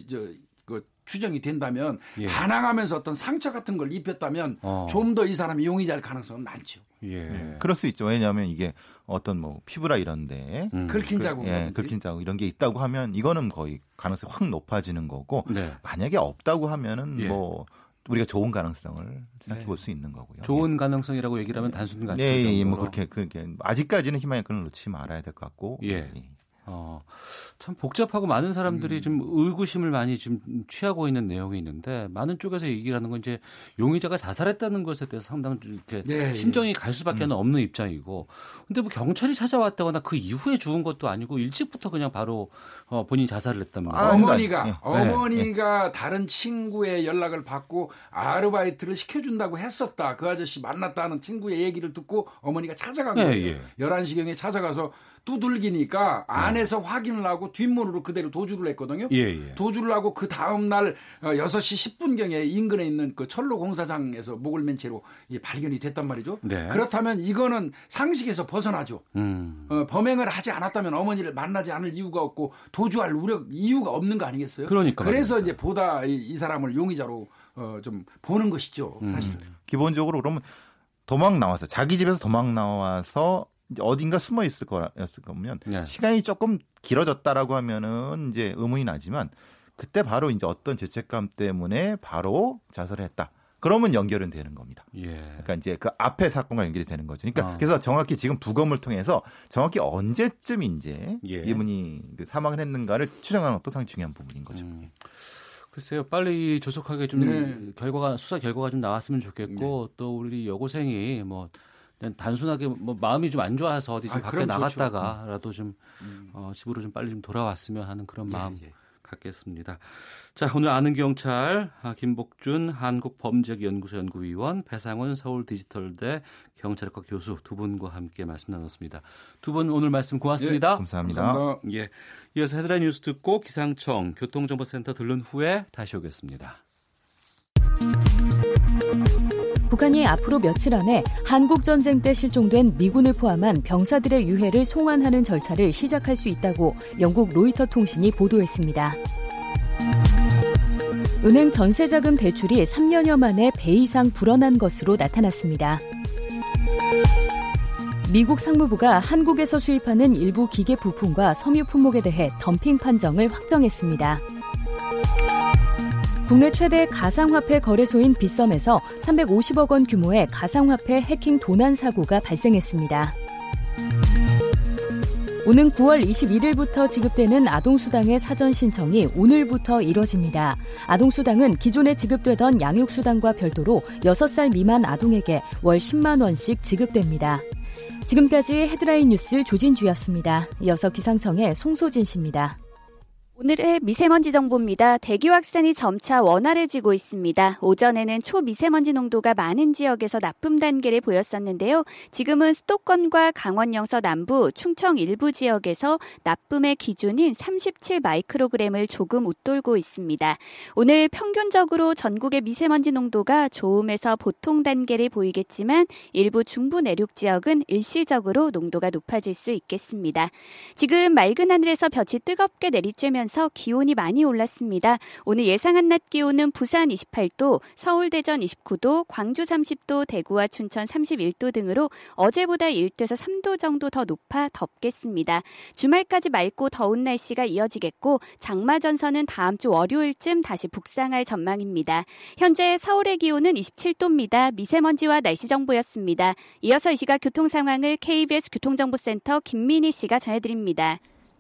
추정이 된다면 반항하면서 어떤 상처 같은 걸 입혔다면 좀 더 이 사람이 용의자일 가능성은 많죠. 예. 그럴 수 있죠. 왜냐하면 이게 어떤 뭐 피부라 이런데 긁힌 자국, 긁힌 자국 이런 게 있다고 하면 이거는 거의 가능성이 확 높아지는 거고 만약에 없다고 하면은 뭐 우리가 좋은 가능성을 생각해 볼 수 있는 거고요. 좋은 가능성이라고 얘기를 하면 단순 가능성. 뭐 그렇게 아직까지는 희망의 끈을 놓지 말아야 될 것 같고. 참 복잡하고 많은 사람들이 좀 의구심을 많이 좀 취하고 있는 내용이 있는데 많은 쪽에서 얘기를 하는 건 이제 용의자가 자살했다는 것에 대해서 상당히 이렇게 심정이 갈 수밖에 없는 입장이고, 근데 뭐 경찰이 찾아왔다거나 그 이후에 죽은 것도 아니고 일찍부터 그냥 바로 본인이 자살을 했단 말이에요. 어머니가 다른 친구의 연락을 받고 아르바이트를 시켜준다고 했었다. 그 아저씨 만났다는 친구의 얘기를 듣고 어머니가 찾아간 거예요. 11시경에 찾아가서 두들기니까 안에서 확인을 하고 뒷문으로 그대로 도주를 했거든요. 도주를 하고 그 다음 날 6시 10분경에 인근에 있는 그 철로 공사장에서 목을 맨 채로 발견이 됐단 말이죠. 그렇다면 이거는 상식에서 벗어나죠. 범행을 하지 않았다면 어머니를 만나지 않을 이유가 없고 도주할 이유가 없는 거 아니겠어요? 그러니까 그래서 이제 보다 이 사람을 용의자로 좀 보는 것이죠. 사실 기본적으로 그러면 도망 나와서 자기 집에서 도망 나와서 어딘가 숨어 있을 거였을 거면 시간이 조금 길어졌다라고 하면은 이제 의문이 나지만 그때 바로 이제 어떤 죄책감 때문에 바로 자살을 했다. 그러면 연결은 되는 겁니다. 그러니까 이제 그 앞에 사건과 연결이 되는 거죠. 그러니까 그래서 정확히 지금 부검을 통해서 정확히 언제쯤 이제 이분이 사망을 했는가를 추정하는 것도 상당히 중요한 부분인 거죠. 글쎄요, 빨리 조속하게 좀 수사 결과가 좀 나왔으면 좋겠고 또 우리 여고생이 뭐 단순하게 뭐 마음이 좀 안 좋아서 어디 좀 밖에 나갔다가라도 좀 집으로 좀 빨리 좀 돌아왔으면 하는 그런 마음 갖겠습니다. 자, 오늘 아는 경찰 김복준 한국범죄연구소 연구위원, 배상훈 서울디지털대 경찰학과 교수 두 분과 함께 말씀 나눴습니다. 두 분 오늘 말씀 고맙습니다. 감사합니다. 이어서 헤드라인 뉴스 듣고 기상청 교통정보센터 들른 후에 다시 오겠습니다. 북한이 앞으로 며칠 안에 한국전쟁 때 실종된 미군을 포함한 병사들의 유해를 송환하는 절차를 시작할 수 있다고 영국 로이터 통신이 보도했습니다. 은행 전세자금 대출이 3년여 만에 배 이상 불어난 것으로 나타났습니다. 미국 상무부가 한국에서 수입하는 일부 기계 부품과 섬유 품목에 대해 덤핑 판정을 확정했습니다. 국내 최대 가상화폐 거래소인 빗썸에서 350억 원 규모의 가상화폐 해킹 도난 사고가 발생했습니다. 오는 9월 21일부터 지급되는 아동수당의 사전 신청이 오늘부터 이뤄집니다. 아동수당은 기존에 지급되던 양육수당과 별도로 6살 미만 아동에게 월 10만 원씩 지급됩니다. 지금까지 헤드라인 뉴스 조진주였습니다. 이어서 기상청의 송소진 씨입니다. 오늘의 미세먼지 정보입니다. 대기 확산이 점차 원활해지고 있습니다. 오전에는 초미세먼지 농도가 많은 지역에서 나쁨 단계를 보였었는데요. 지금은 수도권과 강원 영서 남부, 충청 일부 지역에서 나쁨의 기준인 37마이크로그램을 조금 웃돌고 있습니다. 오늘 평균적으로 전국의 미세먼지 농도가 좋음에서 보통 단계를 보이겠지만 일부 중부 내륙 지역은 일시적으로 농도가 높아질 수 있겠습니다. 지금 맑은 하늘에서 볕이 뜨겁게 내리쬐면서 흐리면서 기온이 많이 올랐습니다. 오늘 예상한 낮 기온은 부산 28도, 서울 대전 29도, 광주 30도, 대구와 춘천 31도 등으로 어제보다 1도에서 3도 정도 더 높아 덥겠습니다. 주말까지 맑고 더운 날씨가 이어지겠고 장마 전선은 다음 주 월요일쯤 다시 북상할 전망입니다. 현재 서울의 기온은 27도입니다. 미세먼지와 날씨 정보였습니다. 이어서 이 시각 교통 상황을 KBS 교통정보센터 김민희 씨가 전해드립니다.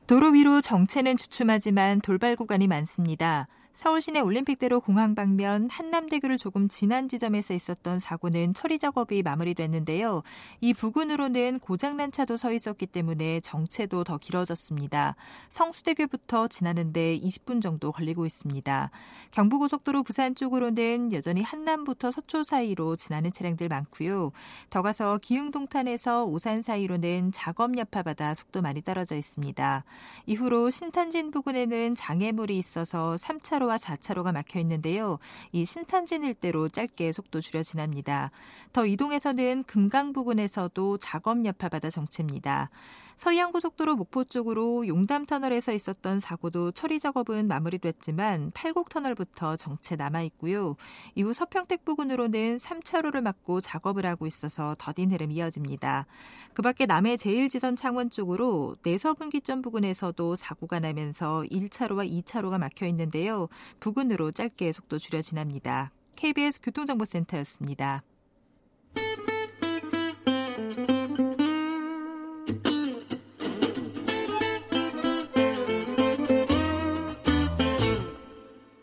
도로 위로 정체는 주춤하지만 돌발 구간이 많습니다. 서울시내 올림픽대로 공항 방면 한남대교를 조금 지난 지점에서 있었던 사고는 처리 작업이 마무리됐는데요. 이 부근으로는 고장난 차도 서 있었기 때문에 정체도 더 길어졌습니다. 성수대교부터 지나는데 20분 정도 걸리고 있습니다. 경부고속도로 부산 쪽으로는 여전히 한남부터 서초 사이로 지나는 차량들 많고요. 더 가서 기흥동탄에서 오산 사이로는 작업 여파받아 속도 많이 떨어져 있습니다. 이후로 신탄진 부근에는 장애물이 있어서 3차로 4차로가 막혀 있는데요. 이 신탄진 일대로 짧게 속도 줄여 지납니다. 더 이동해서는 금강 부근에서도 작업 여파받아 정체입니다. 서해안고속도로 목포 쪽으로 용담터널에서 있었던 사고도 처리 작업은 마무리됐지만 팔곡터널부터 정체 남아있고요. 이후 서평택 부근으로는 3차로를 막고 작업을 하고 있어서 더딘 흐름이 이어집니다. 그 밖에 남해 제1지선 창원 쪽으로 내서분기점 부근에서도 사고가 나면서 1차로와 2차로가 막혀있는데요. 부근으로 짧게 속도 줄여 지납니다. KBS 교통정보센터였습니다.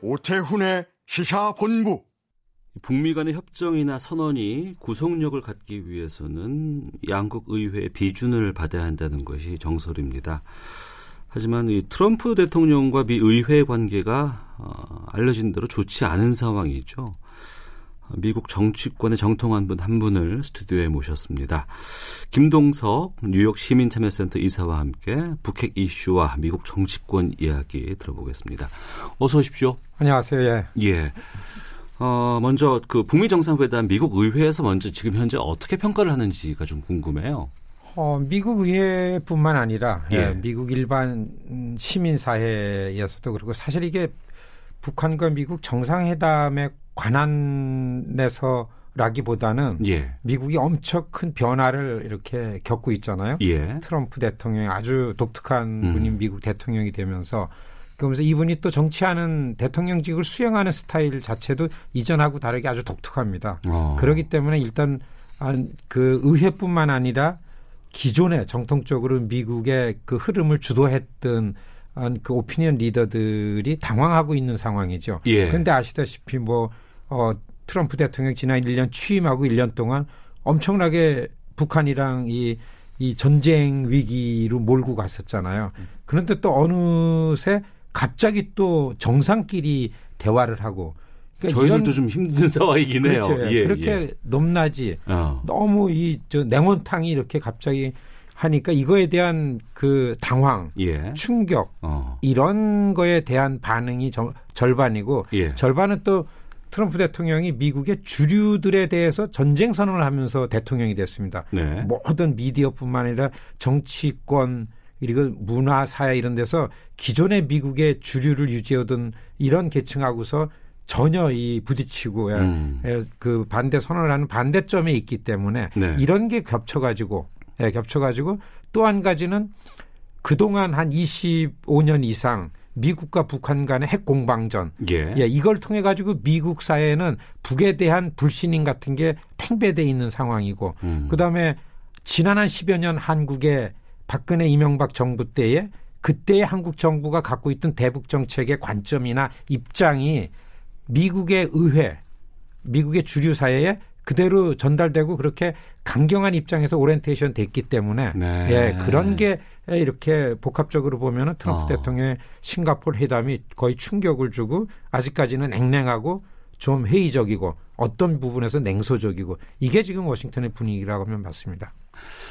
오태훈의 시사본부. 북미 간의 협정이나 선언이 구속력을 갖기 위해서는 양국 의회의 비준을 받아야 한다는 것이 정설입니다. 하지만 이 트럼프 대통령과 미 의회 관계가 알려진 대로 좋지 않은 상황이죠. 미국 정치권의 정통한 분 한 분을 스튜디오에 모셨습니다. 김동석 뉴욕 시민참여센터 이사와 함께 북핵 이슈와 미국 정치권 이야기 들어보겠습니다. 어서 오십시오. 안녕하세요. 예. 먼저 그 북미 정상회담 미국 의회에서 먼저 지금 현재 어떻게 평가를 하는지가 좀 궁금해요. 미국 의회뿐만 아니라 미국 일반 시민사회에서도 그렇고 사실 이게 북한과 미국 정상회담의 관한에서라기보다는 미국이 엄청 큰 변화를 이렇게 겪고 있잖아요. 트럼프 대통령이 아주 독특한 분이 미국 대통령이 되면서 그러면서 이분이 또 정치하는 대통령직을 수행하는 스타일 자체도 이전하고 다르게 아주 독특합니다. 그렇기 때문에 일단 그 의회뿐만 아니라 기존에 정통적으로 미국의 그 흐름을 주도했던 그 오피니언 리더들이 당황하고 있는 상황이죠. 그런데 아시다시피 트럼프 대통령 지난 1년 취임하고 1년 동안 엄청나게 북한이랑 이 전쟁 위기로 몰고 갔었잖아요. 그런데 또 어느새 갑자기 또 정상끼리 대화를 하고. 그러니까 저희들도 좀 힘든 상황이긴 그렇죠. 해요. 그렇게 넘나지 너무 냉온탕이 이렇게 갑자기 하니까 이거에 대한 그 당황, 충격 이런 거에 대한 반응이 절반이고 절반은 또 트럼프 대통령이 미국의 주류들에 대해서 전쟁 선언을 하면서 대통령이 됐습니다. 모든 미디어뿐만 아니라 정치권 그리고 문화사회 이런 데서 기존의 미국의 주류를 유지하던 이런 계층하고서 전혀 부딪히고 그 반대 선언을 하는 반대점에 있기 때문에 이런 게 겹쳐가지고 또 한 가지는 그동안 한 25년 이상 미국과 북한 간의 핵 공방전 이걸 통해 가지고 미국 사회에는 북에 대한 불신임 같은 게 팽배돼 있는 상황이고 그다음에 지난 한 10여 년 한국의 박근혜 이명박 정부 때에 그때의 한국 정부가 갖고 있던 대북 정책의 관점이나 입장이 미국의 의회, 미국의 주류 사회에 그대로 전달되고 그렇게 강경한 입장에서 오리엔테이션 됐기 때문에 그런 게 이렇게 복합적으로 보면은 트럼프 대통령의 싱가포르 회담이 거의 충격을 주고 아직까지는 냉랭하고 좀 회의적이고 어떤 부분에서 냉소적이고 이게 지금 워싱턴의 분위기라고 하면 맞습니다.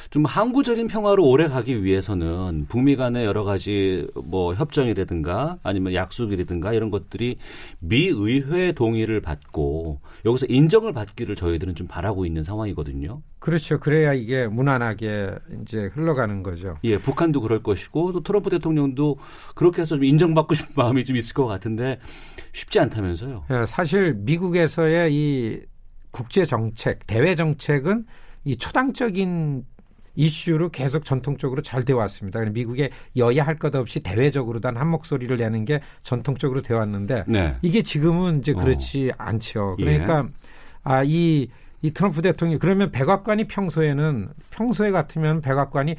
좀 항구적인 평화로 오래 가기 위해서는 북미 간의 여러 가지 뭐 협정이라든가 아니면 약속이라든가 이런 것들이 미 의회 동의를 받고 여기서 인정을 받기를 저희들은 좀 바라고 있는 상황이거든요. 그렇죠. 그래야 이게 무난하게 이제 흘러가는 거죠. 예, 북한도 그럴 것이고 또 트럼프 대통령도 그렇게 해서 좀 인정받고 싶은 마음이 좀 있을 것 같은데 쉽지 않다면서요. 예, 사실 미국에서의 이 국제 정책, 대외 정책은 이 초당적인 이슈로 계속 전통적으로 잘 되어 왔습니다. 미국의 여야 할 것 없이 대외적으로 단 한 목소리를 내는 게 전통적으로 되어 왔는데 네. 이게 지금은 이제 그렇지 않죠. 그러니까 예. 아, 이 트럼프 대통령 그러면 백악관이 평소에 같으면 백악관이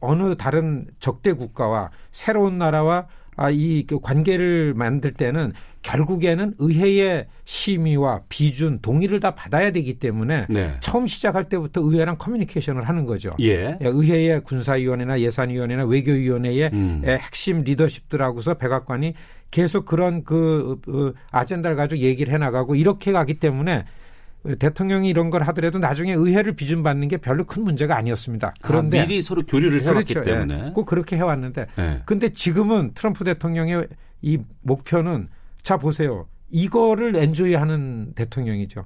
어느 다른 적대 국가와 새로운 나라와 이 관계를 만들 때는 결국에는 의회의 심의와 비준, 동의를 다 받아야 되기 때문에 네. 처음 시작할 때부터 의회랑 커뮤니케이션을 하는 거죠. 예. 의회의 군사위원회나 예산위원회나 외교위원회의 핵심 리더십들하고서 백악관이 계속 그런 그 아젠다를 가지고 얘기를 해나가고 이렇게 가기 때문에 대통령이 이런 걸 하더라도 나중에 의회를 비준받는 게 별로 큰 문제가 아니었습니다. 그런데 미리 서로 교류를 해왔기 그렇죠. 때문에 꼭 그렇게 해왔는데 그런데 지금은 트럼프 대통령의 이 목표는 자 보세요. 이거를 엔조이하는 대통령이죠.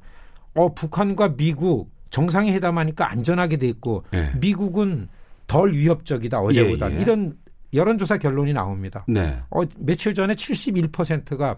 북한과 미국 정상회담하니까 안전하게 돼 있고 미국은 덜 위협적이다 어제보다는 이런 여론조사 결론이 나옵니다. 네. 며칠 전에 71%가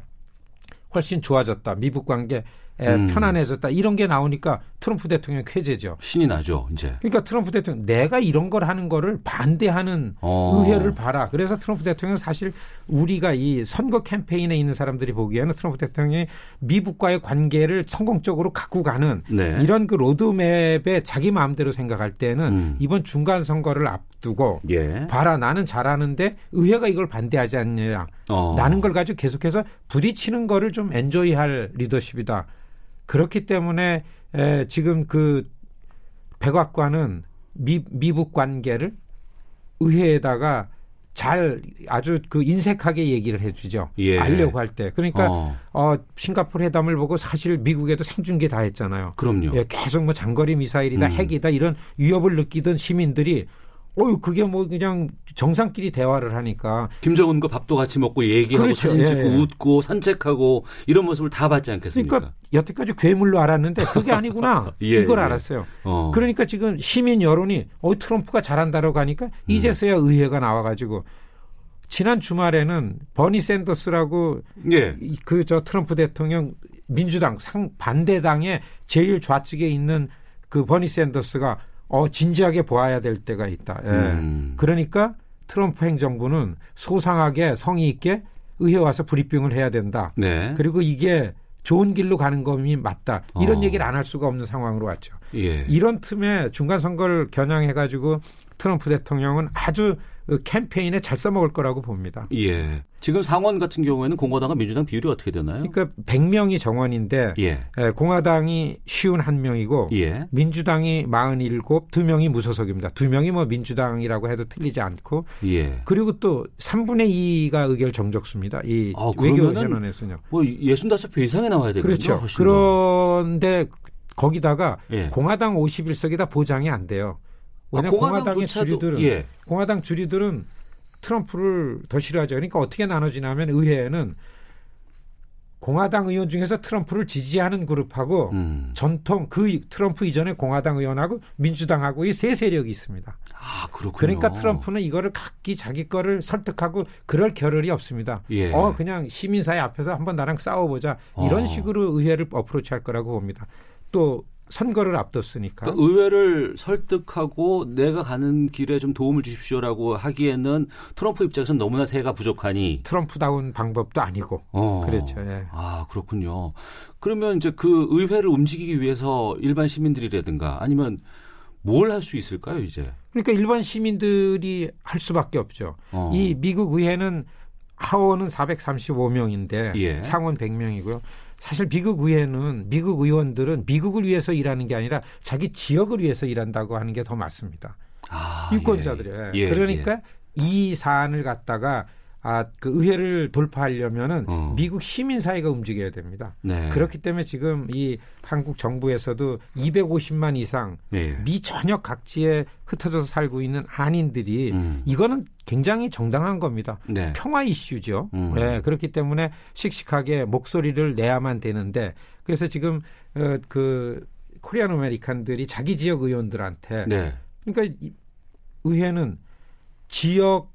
훨씬 좋아졌다. 미북 관계 편안해졌다. 이런 게 나오니까 트럼프 대통령 쾌재죠. 신이 나죠, 이제. 그러니까 트럼프 대통령 내가 이런 걸 하는 거를 반대하는 의회를 봐라. 그래서 트럼프 대통령 사실 우리가 이 선거 캠페인에 있는 사람들이 보기에는 트럼프 대통령이 미국과의 관계를 성공적으로 갖고 가는 이런 그 로드맵에 자기 마음대로 생각할 때는 이번 중간 선거를 앞두고 봐라 나는 잘하는데 의회가 이걸 반대하지 않느냐. 나는 걸 가지고 계속해서 부딪히는 거를 좀 엔조이할 리더십이다. 그렇기 때문에 지금 그 백악관은 미북 관계를 의회에다가 잘 아주 그 인색하게 얘기를 해주죠. 알려고 할 때. 그러니까 싱가포르 회담을 보고 사실 미국에도 생중계 다 했잖아요. 그럼요. 계속 뭐 장거리 미사일이다 핵이다 이런 위협을 느끼던 시민들이 그게 뭐 그냥 정상끼리 대화를 하니까. 김정은과 밥도 같이 먹고 얘기하고 그렇죠. 사진 찍고 웃고 산책하고 이런 모습을 다 봤지 않겠습니까? 그러니까 여태까지 괴물로 알았는데 그게 아니구나. 이걸 알았어요. 그러니까 지금 시민 여론이 트럼프가 잘한다라고 하니까 이제서야 의회가 나와가지고 지난 주말에는 버니 샌더스라고 그 저 트럼프 대통령 민주당 반대당의 제일 좌측에 있는 그 버니 샌더스가 진지하게 보아야 될 때가 있다. 그러니까 트럼프 행정부는 소상하게 성의 있게 의회 와서 브리핑을 해야 된다. 그리고 이게 좋은 길로 가는 것이 맞다. 이런 얘기를 안 할 수가 없는 상황으로 왔죠. 이런 틈에 중간 선거를 겨냥해가지고 트럼프 대통령은 아주 캠페인에 잘 써먹을 거라고 봅니다. 지금 상원 같은 경우에는 공화당과 민주당 비율이 어떻게 되나요? 그러니까 100명이 정원인데 공화당이 51명이고 민주당이 47, 2명이 무소속입니다. 2명이 뭐 민주당이라고 해도 틀리지 않고 그리고 또 3분의 2가 의결 정적수입니다. 이 외교위원회에서는요. 뭐 65표 이상에 나와야 되거든요. 그렇죠. 훨씬. 그런데 거기다가 공화당 51석이 다 보장이 안 돼요. 왜냐하면 공화당의 주류들은 공화당 주류들은 트럼프를 더 싫어하죠. 그러니까 어떻게 나눠지냐면 의회에는 공화당 의원 중에서 트럼프를 지지하는 그룹하고 전통 그 트럼프 이전에 공화당 의원하고 민주당하고 이 세 세력이 있습니다. 그렇군요. 그러니까 트럼프는 이거를 각기 자기 거를 설득하고 그럴 겨를이 없습니다. 그냥 시민사회 앞에서 한번 나랑 싸워보자 이런 식으로 의회를 어프로치할 거라고 봅니다. 또 선거를 앞뒀으니까. 그러니까 의회를 설득하고 내가 가는 길에 좀 도움을 주십시오라고 하기에는 트럼프 입장에서는 너무나 세가 부족하니. 트럼프다운 방법도 아니고. 그렇죠. 그렇군요. 그러면 이제 그 의회를 움직이기 위해서 일반 시민들이라든가 아니면 뭘 할 수 있을까요, 이제? 그러니까 일반 시민들이 할 수밖에 없죠. 이 미국 의회는 하원은 435명인데 상원 100명이고요. 사실 미국 의회는 미국 의원들은 미국을 위해서 일하는 게 아니라 자기 지역을 위해서 일한다고 하는 게 더 맞습니다. 유권자들이에요. 그러니까 이 사안을 갖다가 그 의회를 돌파하려면은 미국 시민 사회가 움직여야 됩니다. 네. 그렇기 때문에 지금 이 한국 정부에서도 250만 이상 미 전역 각지에 흩어져서 살고 있는 한인들이 이거는 굉장히 정당한 겁니다. 네. 평화 이슈죠. 네, 그렇기 때문에 씩씩하게 목소리를 내야만 되는데 그래서 지금 그 코리안 아메리칸들이 자기 지역 의원들한테 네. 그러니까 의회는 지역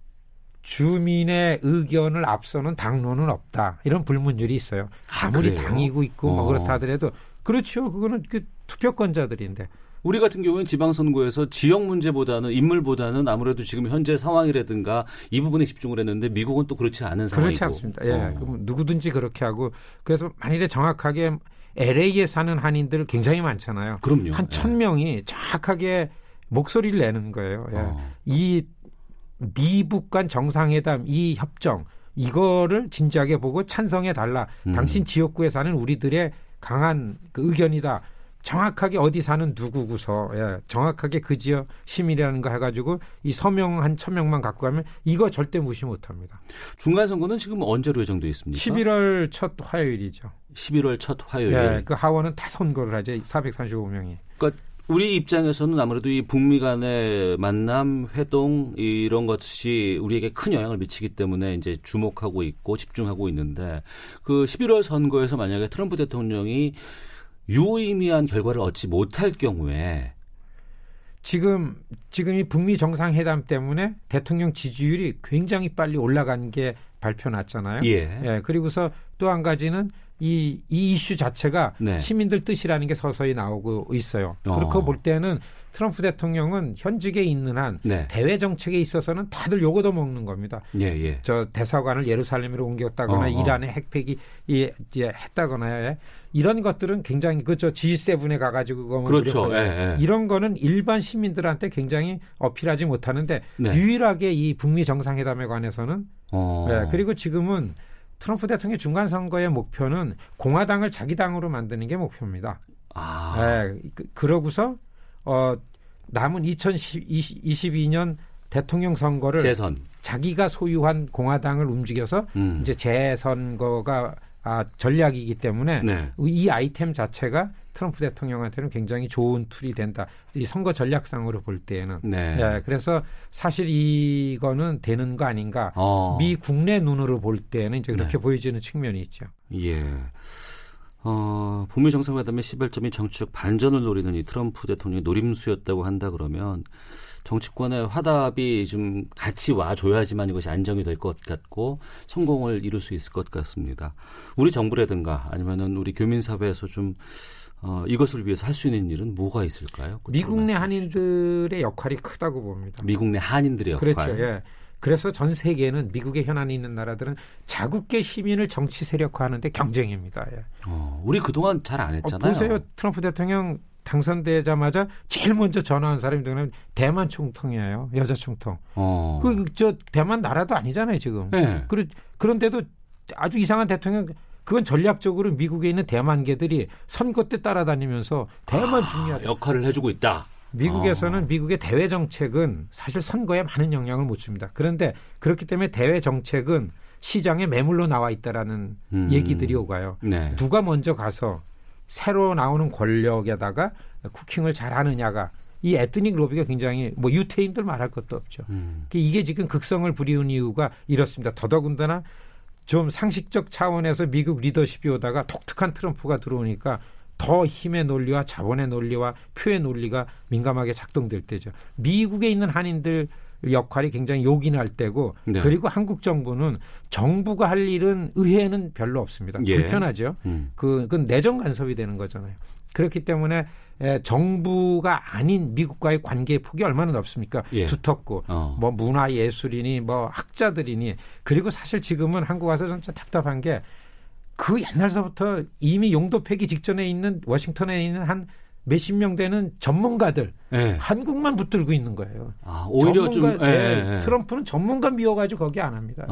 주민의 의견을 앞서는 당론은 없다. 이런 불문율이 있어요. 아무리 그래요? 당이고 있고 뭐 그렇다 하더라도 그렇죠. 그거는 그 투표권자들인데. 우리 같은 경우는 지방선거에서 지역 문제보다는 인물보다는 아무래도 지금 현재 상황이라든가 이 부분에 집중을 했는데 미국은 또 그렇지 않은 상황이고. 그렇지 않습니다. 예, 그럼 누구든지 그렇게 하고 그래서 만일에 정확하게 LA에 사는 한인들 굉장히 많잖아요. 그럼요. 한 1,000명이 정확하게 목소리를 내는 거예요. 예. 이 미북 간 정상회담 이 협정 이거를 진지하게 보고 찬성해 달라. 당신 지역구에 사는 우리들의 강한 그 의견이다. 정확하게 어디 사는 누구고서 예, 정확하게 그 지역 시민이라는 거 해가지고 이 서명 한 1,000명만 갖고 가면 이거 절대 무시 못합니다. 중간선거는 지금 언제로 예정돼 있습니까? 11월 첫 화요일이죠. 11월 첫 화요일. 예, 그 하원은 다 선거를 하죠. 435명이. 그러니까 우리 입장에서는 아무래도 이 북미 간의 만남, 회동 이런 것이 우리에게 큰 영향을 미치기 때문에 이제 주목하고 있고 집중하고 있는데 그 11월 선거에서 만약에 트럼프 대통령이 유의미한 결과를 얻지 못할 경우에 지금 이 북미 정상회담 때문에 대통령 지지율이 굉장히 빨리 올라간 게 발표 났잖아요. 예. 예. 그리고서 또 한 가지는 이 이슈 자체가 네. 시민들 뜻이라는 게 서서히 나오고 있어요. 그렇게 볼 때는 트럼프 대통령은 현직에 있는 한 네. 대외 정책에 있어서는 다들 요거도 먹는 겁니다. 예, 예. 저 대사관을 예루살렘으로 옮겼다거나 이란의 핵폐기 했다거나 이런 것들은 굉장히 그저 G7에 가가지고 그거 그렇죠. 예, 예. 이런 거는 일반 시민들한테 굉장히 어필하지 못하는데 네. 유일하게 이 북미 정상회담에 관해서는 예, 그리고 지금은 트럼프 대통령의 중간선거의 목표는 공화당을 자기 당으로 만드는 게 목표입니다. 예, 그러고서 남은 2022년 대통령 선거를 재선. 자기가 소유한 공화당을 움직여서 이제 재선거가 전략이기 때문에 네. 이 아이템 자체가 트럼프 대통령한테는 굉장히 좋은 툴이 된다. 이 선거 전략상으로 볼 때에는. 네. 예, 그래서 사실 이거는 되는 거 아닌가. 미 국내 눈으로 볼 때는 이제 그렇게 네. 보여지는 측면이 있죠. 예. 북미 정상회담의 시발점이 정치적 반전을 노리는 이 트럼프 대통령의 노림수였다고 한다 그러면 정치권의 화답이 좀 같이 와줘야지만 이것이 안정이 될 것 같고 성공을 이룰 수 있을 것 같습니다. 우리 정부라든가 아니면은 우리 교민사회에서 좀 이것을 위해서 할 수 있는 일은 뭐가 있을까요? 미국 내 한인들의 역할이 크다고 봅니다. 미국 내 한인들의 역할. 그렇죠. 예. 그래서 전 세계는 미국의 현안이 있는 나라들은 자국계 시민을 정치 세력화하는데 경쟁입니다. 예. 우리 그동안 잘 안 했잖아요. 보세요. 트럼프 대통령 당선되자마자 제일 먼저 전화한 사람이 누구냐면 대만 총통이에요. 여자 총통. 저 대만 나라도 아니잖아요. 지금. 네. 그런데도 아주 이상한 대통령. 그건 전략적으로 미국에 있는 대만계들이 선거 때 따라다니면서 대만 중요하다. 역할을 해주고 있다. 미국에서는 미국의 대외 정책은 사실 선거에 많은 영향을 못 줍니다. 그런데 그렇기 때문에 대외 정책은 시장에 매물로 나와 있다라는 얘기들이 오가요. 네. 누가 먼저 가서 새로 나오는 권력에다가 쿠킹을 잘하느냐가 이 에트닉 로비가 굉장히 뭐 유태인들 말할 것도 없죠. 이게 지금 극성을 부리운 이유가 이렇습니다. 더더군다나 좀 상식적 차원에서 미국 리더십이 오다가 독특한 트럼프가 들어오니까 더 힘의 논리와 자본의 논리와 표의 논리가 민감하게 작동될 때죠. 미국에 있는 한인들 역할이 굉장히 요긴할 때고 네. 그리고 한국 정부는 정부가 할 일은 의회에는 별로 없습니다. 예. 불편하죠. 그건 내정 간섭이 되는 거잖아요. 그렇기 때문에 정부가 아닌 미국과의 관계의 폭이 얼마나 넓습니까? 예. 두텁고 뭐 문화예술이니 뭐 학자들이니 그리고 사실 지금은 한국 와서 진짜 답답한 게 그 옛날서부터 이미 용도 폐기 직전에 있는 워싱턴에 있는 한 몇십 명 되는 전문가들 네. 한국만 붙들고 있는 거예요. 아, 오히려 전문가, 좀 네. 트럼프는 전문가 미워가지고 거기 안 합니다.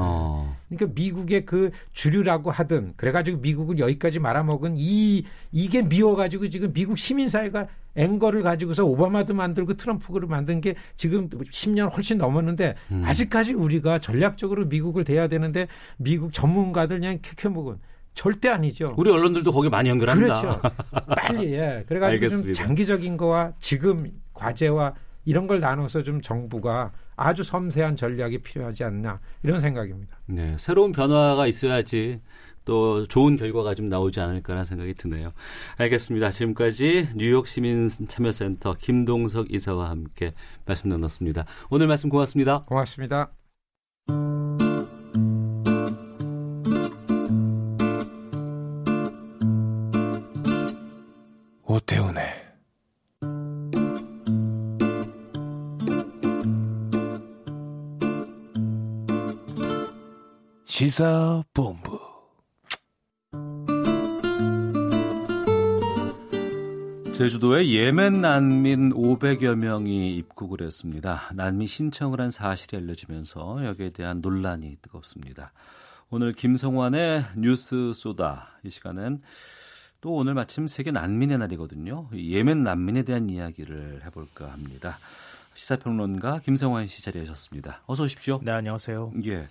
그러니까 미국의 그 주류라고 하든 그래가지고 미국을 여기까지 말아먹은 이게 미워가지고 지금 미국 시민사회가 앵거를 가지고서 오바마도 만들고 트럼프를 만든 게 지금 10년 훨씬 넘었는데 아직까지 우리가 전략적으로 미국을 대야 되는데 미국 전문가들 그냥 캐캐먹은. 절대 아니죠. 우리 언론들도 거기 많이 연결합니다. 그렇죠. 빨리. 예. 그래가지고 좀 장기적인 거와 지금 과제와 이런 걸 나눠서 좀 정부가 아주 섬세한 전략이 필요하지 않나 이런 생각입니다. 네, 새로운 변화가 있어야지 또 좋은 결과가 좀 나오지 않을까라는 생각이 드네요. 알겠습니다. 지금까지 뉴욕 시민참여센터 김동석 이사와 함께 말씀 나눴습니다. 오늘 말씀 고맙습니다. 고맙습니다. 오태훈의 시사본부. 제주도에 예멘 난민 500여 명이 입국을 했습니다. 난민 신청을 한 사실이 알려지면서 여기에 대한 논란이 뜨겁습니다. 오늘 김성환의 뉴스 쏘다 이 시간엔 또 오늘 마침 세계 난민의 날이거든요. 예멘 난민에 대한 이야기를 해볼까 합니다. 시사평론가 김성환 씨 자리하셨습니다. 어서 오십시오. 네, 안녕하세요. 예,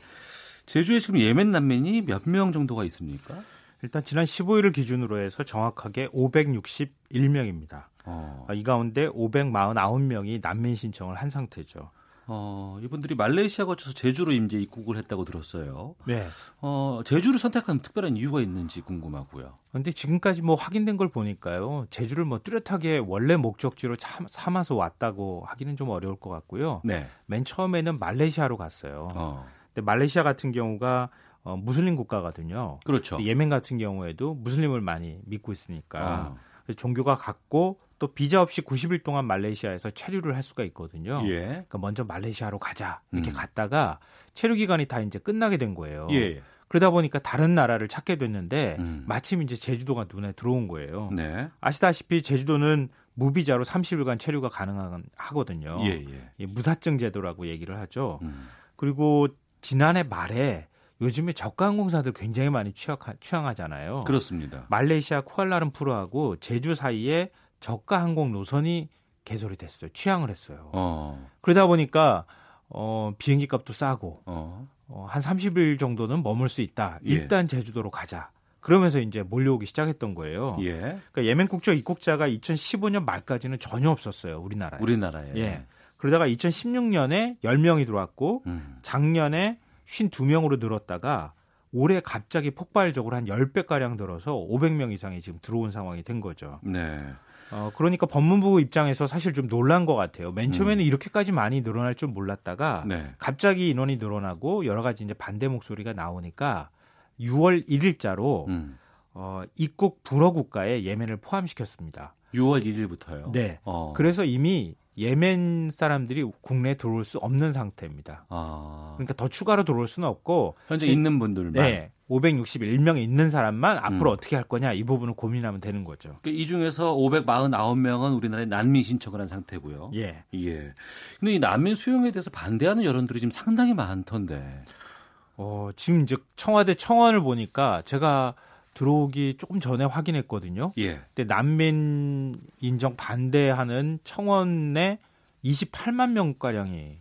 제주에 지금 예멘 난민이 몇 명 정도가 있습니까? 일단 지난 15일을 기준으로 해서 정확하게 561명입니다. 이 가운데 549명이 난민 신청을 한 상태죠. 이분들이 말레이시아 거쳐서 제주로 이제 입국을 했다고 들었어요. 네. 제주를 선택한 특별한 이유가 있는지 궁금하고요. 그런데 지금까지 뭐 확인된 걸 보니까요, 제주를 뭐 뚜렷하게 원래 목적지로 삼아서 왔다고 하기는 좀 어려울 것 같고요. 네. 맨 처음에는 말레이시아로 갔어요. 근데 말레이시아 같은 경우가 무슬림 국가거든요. 그렇죠. 예멘 같은 경우에도 무슬림을 많이 믿고 있으니까 그래서 종교가 같고. 또 비자 없이 90일 동안 말레이시아에서 체류를 할 수가 있거든요. 예. 그러니까 먼저 말레이시아로 가자 이렇게 갔다가 체류 기간이 다 이제 끝나게 된 거예요. 예. 그러다 보니까 다른 나라를 찾게 됐는데 마침 이제 제주도가 눈에 들어온 거예요. 네. 아시다시피 제주도는 무비자로 30일간 체류가 가능하거든요. 예, 예. 예, 무사증 제도라고 얘기를 하죠. 그리고 지난해 말에 요즘에 저가항공사들 굉장히 많이 취항하잖아요. 그렇습니다. 말레이시아 쿠알라룸푸르하고 제주 사이에 저가 항공 노선이 개설이 됐어요. 취항을 했어요. 그러다 보니까 비행기 값도 싸고 한 30일 정도는 머물 수 있다. 예. 일단 제주도로 가자. 그러면서 이제 몰려오기 시작했던 거예요. 예. 그러니까 예멘 국적 입국자가 2015년 말까지는 전혀 없었어요. 우리나라에. 예. 그러다가 2016년에 10명이 들어왔고 작년에 52명으로 늘었다가 올해 갑자기 폭발적으로 한 10배가량 늘어서 500명 이상이 지금 들어온 상황이 된 거죠. 네. 그러니까 법무부 입장에서 사실 좀 놀란 것 같아요. 맨 처음에는 이렇게까지 많이 늘어날 줄 몰랐다가 네. 갑자기 인원이 늘어나고 여러 가지 이제 반대 목소리가 나오니까 6월 1일자로 입국 불허 국가에 예멘을 포함시켰습니다. 6월 1일부터요? 네. 그래서 이미 예멘 사람들이 국내에 들어올 수 없는 상태입니다. 그러니까 더 추가로 들어올 수는 없고 현재 있는 분들만. 네. 561명이 있는 사람만 앞으로 어떻게 할 거냐 이 부분을 고민하면 되는 거죠. 이 중에서 549명은 우리나라에 난민 신청을 한 상태고요. 예. 예. 근데 이 난민 수용에 대해서 반대하는 여론들이 지금 상당히 많던데. 지금 이제 청와대 청원을 보니까 제가 들어오기 조금 전에 확인했거든요. 예. 근데 난민 인정 반대하는 청원에 28만 명가량이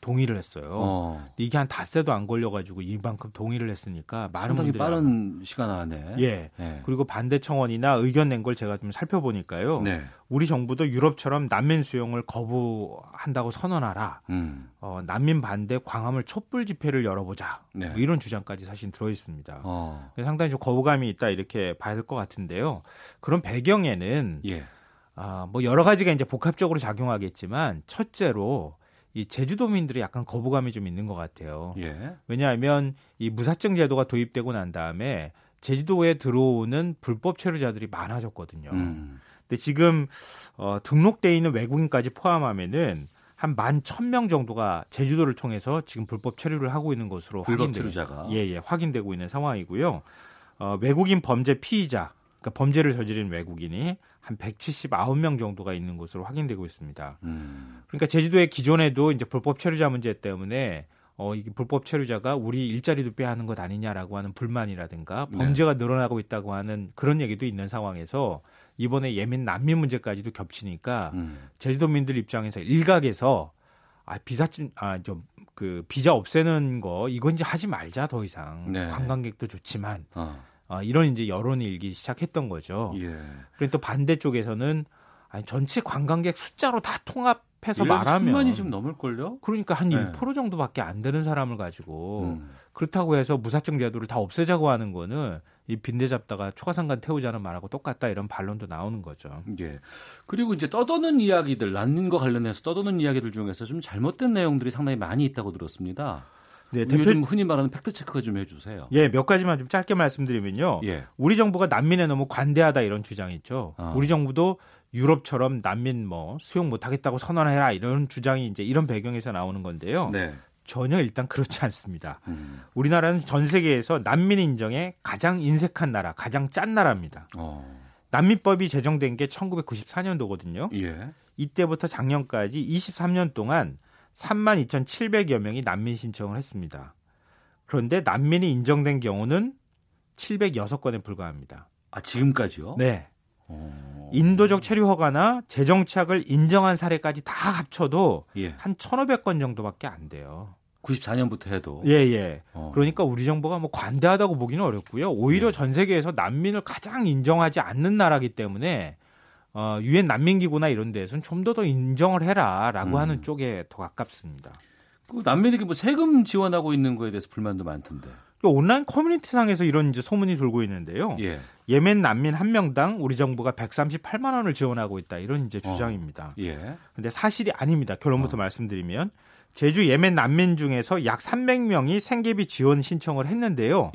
동의를 했어요. 근데 이게 한 닷새도 안 걸려가지고 이만큼 동의를 했으니까 많은 분들이 상당히 빠른 시간 안에. 예. 예. 그리고 반대 청원이나 의견 낸 걸 제가 좀 살펴보니까요. 네. 우리 정부도 유럽처럼 난민 수용을 거부한다고 선언하라. 난민 반대 광화문 촛불 집회를 열어보자. 네. 뭐 이런 주장까지 사실 들어있습니다. 상당히 좀 거부감이 있다 이렇게 봐야 될 것 같은데요. 그런 배경에는 예. 뭐 여러 가지가 이제 복합적으로 작용하겠지만 첫째로 이 제주도민들이 약간 거부감이 좀 있는 것 같아요. 예. 왜냐하면 이 무사증 제도가 도입되고 난 다음에 제주도에 들어오는 불법 체류자들이 많아졌거든요. 근데 지금 등록돼 있는 외국인까지 포함하면은 한 11,000명 정도가 제주도를 통해서 지금 불법 체류를 하고 있는 것으로 불법 체류자가 확인되고 있는 상황이고요. 외국인 범죄 피의자 그러니까 범죄를 저지른 외국인이 한 179명 정도가 있는 것으로 확인되고 있습니다. 그러니까 제주도의 기존에도 이제 불법 체류자 문제 때문에 이게 불법 체류자가 우리 일자리도 빼앗는 것 아니냐라고 하는 불만이라든가 범죄가 늘어나고 있다고 하는 그런 얘기도 있는 상황에서 이번에 예멘 난민 문제까지도 겹치니까 제주도민들 입장에서 일각에서 비자 없애는 거 이건 이제 하지 말자 더 이상 관광객도 좋지만 이런 이제 여론이 일기 시작했던 거죠. 예. 그리고 또 반대 쪽에서는 전체 관광객 숫자로 다 통합해서 말하면 1000만이 좀 넘을걸요? 그러니까 한 1% 정도밖에 안 되는 사람을 가지고 그렇다고 해서 무사증 제도를 다 없애자고 하는 거는 이 빈대 잡다가 초가상관 태우자는 말하고 똑같다 이런 반론도 나오는 거죠. 예. 그리고 이제 떠도는 이야기들, 난민과 관련해서 떠도는 이야기들 중에서 좀 잘못된 내용들이 상당히 많이 있다고 들었습니다. 네, 요즘 흔히 말하는 팩트체크 좀 해주세요. 예, 몇 가지만 좀 짧게 말씀드리면요. 예. 우리 정부가 난민에 너무 관대하다 이런 주장이 있죠. 우리 정부도 유럽처럼 난민 수용 못하겠다고 선언해라 이런 주장이 이제 이런 배경에서 나오는 건데요. 네. 전혀 일단 그렇지 않습니다. 우리나라는 전 세계에서 난민 인정에 가장 인색한 나라, 가장 짠 나라입니다. 난민법이 제정된 게 1994년도거든요. 예. 이때부터 작년까지 23년 동안 32,700여 명이 난민 신청을 했습니다. 그런데 난민이 인정된 경우는 706건에 불과합니다. 아, 지금까지요? 네. 인도적 체류 허가나 재정착을 인정한 사례까지 다 합쳐도 한 1,500건 정도밖에 안 돼요. 94년부터 해도. 예. 그러니까 우리 정부가 관대하다고 보기는 어렵고요. 오히려 전 세계에서 난민을 가장 인정하지 않는 나라이기 때문에 유엔 난민기구나 이런 데에서는 좀 더 인정을 해라라고 하는 쪽에 더 가깝습니다. 그 난민에게 세금 지원하고 있는 거에 대해서 불만도 많던데. 온라인 커뮤니티상에서 이런 이제 소문이 돌고 있는데요. 예. 예멘 난민 한 명당 우리 정부가 138만 원을 지원하고 있다 이런 이제 주장입니다. 그런데 사실이 아닙니다. 결론부터 말씀드리면 제주 예멘 난민 중에서 약 300명이 생계비 지원 신청을 했는데요.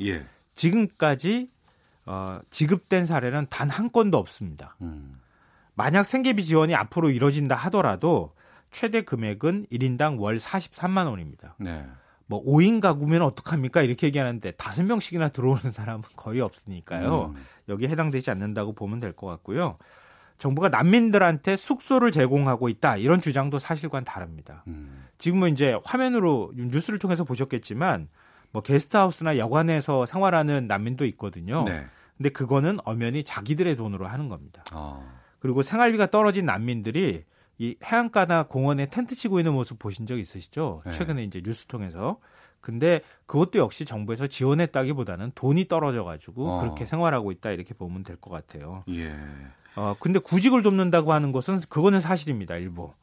지금까지 지급된 사례는 단 한 건도 없습니다. 만약 생계비 지원이 앞으로 이뤄진다 하더라도 최대 금액은 1인당 월 43만 원입니다. 네. 5인 가구면 어떡합니까? 이렇게 얘기하는데 5명씩이나 들어오는 사람은 거의 없으니까요. 여기에 해당되지 않는다고 보면 될 것 같고요. 정부가 난민들한테 숙소를 제공하고 있다. 이런 주장도 사실과는 다릅니다. 지금은 이제 화면으로 뉴스를 통해서 보셨겠지만 게스트하우스나 여관에서 생활하는 난민도 있거든요. 네. 근데 그거는 엄연히 자기들의 돈으로 하는 겁니다. 그리고 생활비가 떨어진 난민들이 이 해안가나 공원에 텐트 치고 있는 모습 보신 적 있으시죠? 최근에 이제 뉴스 통해서. 근데 그것도 역시 정부에서 지원했다기보다는 돈이 떨어져가지고 그렇게 생활하고 있다 이렇게 보면 될 것 같아요. 예. 근데 구직을 돕는다고 하는 것은 그거는 사실입니다. 일부.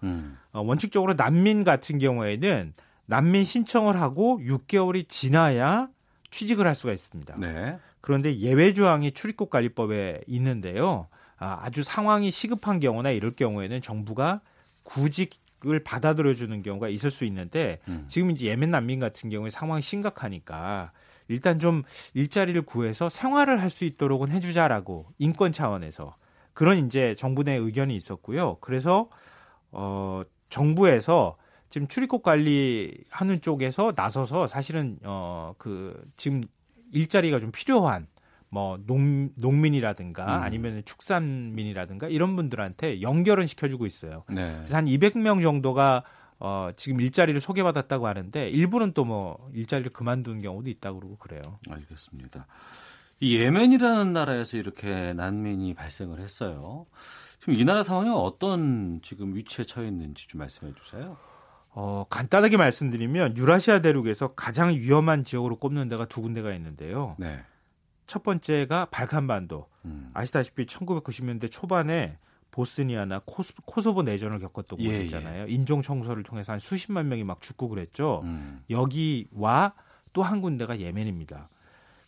원칙적으로 난민 같은 경우에는 난민 신청을 하고 6개월이 지나야 취직을 할 수가 있습니다. 네. 그런데 예외 조항이 출입국 관리법에 있는데요. 아주 상황이 시급한 경우나 이럴 경우에는 정부가 구직을 받아들여주는 경우가 있을 수 있는데 지금 이제 예멘 난민 같은 경우에 상황이 심각하니까 일단 좀 일자리를 구해서 생활을 할 수 있도록은 해주자라고 인권 차원에서 그런 이제 정부 내 의견이 있었고요. 그래서 정부에서 지금 출입국 관리하는 쪽에서 나서서 사실은 지금 일자리가 좀 필요한 농민이라든가 아니면 축산민이라든가 이런 분들한테 연결은 시켜주고 있어요. 네. 그래서 한 200명 정도가 지금 일자리를 소개받았다고 하는데 일부는 또 일자리를 그만둔 경우도 있다고 그러고 그래요. 알겠습니다. 이 예멘이라는 나라에서 이렇게 난민이 발생을 했어요. 지금 이 나라 상황이 어떤 지금 위치에 처해 있는지 좀 말씀해 주세요. 간단하게 말씀드리면 유라시아 대륙에서 가장 위험한 지역으로 꼽는 데가 두 군데가 있는데요. 네. 첫 번째가 발칸반도. 아시다시피 1990년대 초반에 보스니아나 코소보 내전을 겪었던 곳이잖아요. 인종 청소를 통해서 한 수십만 명이 막 죽고 그랬죠. 여기와 또 한 군데가 예멘입니다.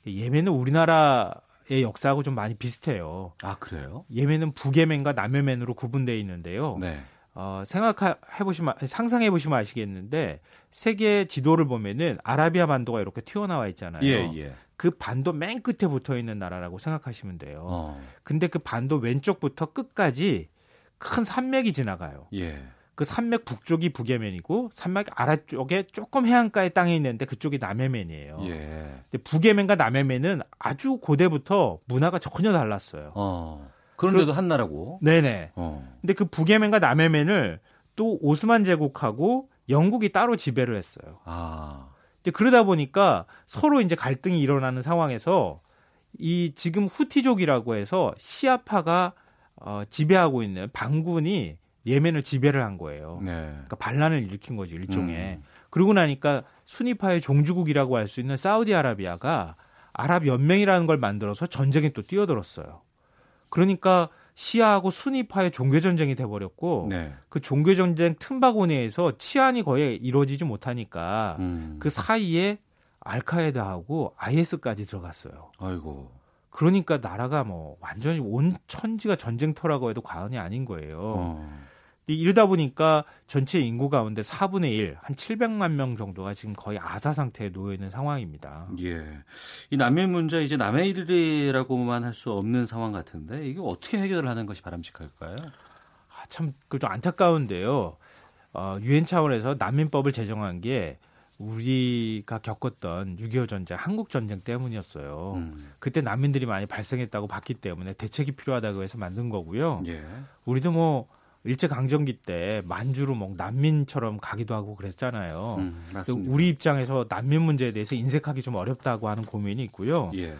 예멘은 우리나라의 역사하고 좀 많이 비슷해요. 아, 그래요? 예멘은 북예멘과 남예멘으로 구분되어 있는데요. 네. 상상해보시면 아시겠는데 세계 지도를 보면은 아라비아 반도가 이렇게 튀어나와 있잖아요. 예. 그 반도 맨 끝에 붙어있는 나라라고 생각하시면 돼요. 근데 그 반도 왼쪽부터 끝까지 큰 산맥이 지나가요. 그 산맥 북쪽이 북예멘이고 산맥 아래쪽에 조금 해안가에 땅이 있는데 그쪽이 남예멘이에요. 예. 근데 북예멘과 남예멘은 아주 고대부터 문화가 전혀 달랐어요. 그런데도 한 나라고. 네네. 근데 그 북예멘과 남예멘을 또 오스만 제국하고 영국이 따로 지배를 했어요. 근데 그러다 보니까 서로 이제 갈등이 일어나는 상황에서 이 지금 후티족이라고 해서 시아파가 지배하고 있는 반군이 예멘을 지배를 한 거예요. 네. 그러니까 반란을 일으킨 거죠, 일종의. 그러고 나니까 순위파의 종주국이라고 할 수 있는 사우디아라비아가 아랍연맹이라는 걸 만들어서 전쟁에 또 뛰어들었어요. 그러니까 시아하고 순위파의 종교전쟁이 돼버렸고 네. 그 종교전쟁 틈바구니에서 치안이 거의 이루어지지 못하니까 그 사이에 알카에다하고 IS까지 들어갔어요. 아이고. 그러니까 나라가 뭐 완전히 온 천지가 전쟁터라고 해도 과언이 아닌 거예요. 이러다 보니까 전체 인구 가운데 4분의 1, 한 700만 명 정도가 지금 거의 아사 상태에 놓여 있는 상황입니다. 예, 이 남의 문제 이제 남의 일이라고만 할 수 없는 상황 같은데 이게 어떻게 해결을 하는 것이 바람직할까요? 아, 참 그 좀 안타까운데요. 유엔 차원에서 난민법을 제정한 게 우리가 겪었던 6.25 전쟁, 한국 전쟁 때문이었어요. 그때 난민들이 많이 발생했다고 봤기 때문에 대책이 필요하다고 해서 만든 거고요. 예. 우리도 뭐 일제강점기 때 만주로 뭐 난민처럼 가기도 하고 그랬잖아요. 우리 입장에서 난민 문제에 대해서 인색하기 좀 어렵다고 하는 고민이 있고요. 예.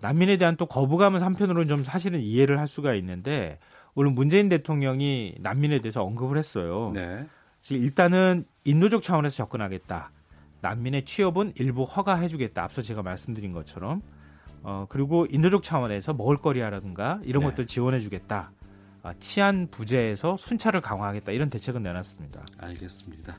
난민에 대한 또 거부감은 한편으로는 좀 사실은 이해를 할 수가 있는데 오늘 문재인 대통령이 난민에 대해서 언급을 했어요. 네. 일단은 인도적 차원에서 접근하겠다. 난민의 취업은 일부 허가해주겠다. 앞서 제가 말씀드린 것처럼. 그리고 인도적 차원에서 먹을거리라든가 이런 네. 것들 지원해주겠다. 치안 부재에서 순찰을 강화하겠다. 이런 대책은 내놨습니다. 알겠습니다.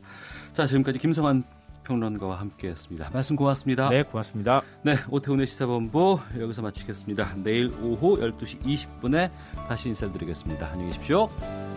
자, 지금까지 김성환 평론가와 함께했습니다. 말씀 고맙습니다. 네, 고맙습니다. 네, 오태훈의 시사본부 여기서 마치겠습니다. 내일 오후 12시 20분에 다시 인사드리겠습니다. 안녕히 계십시오.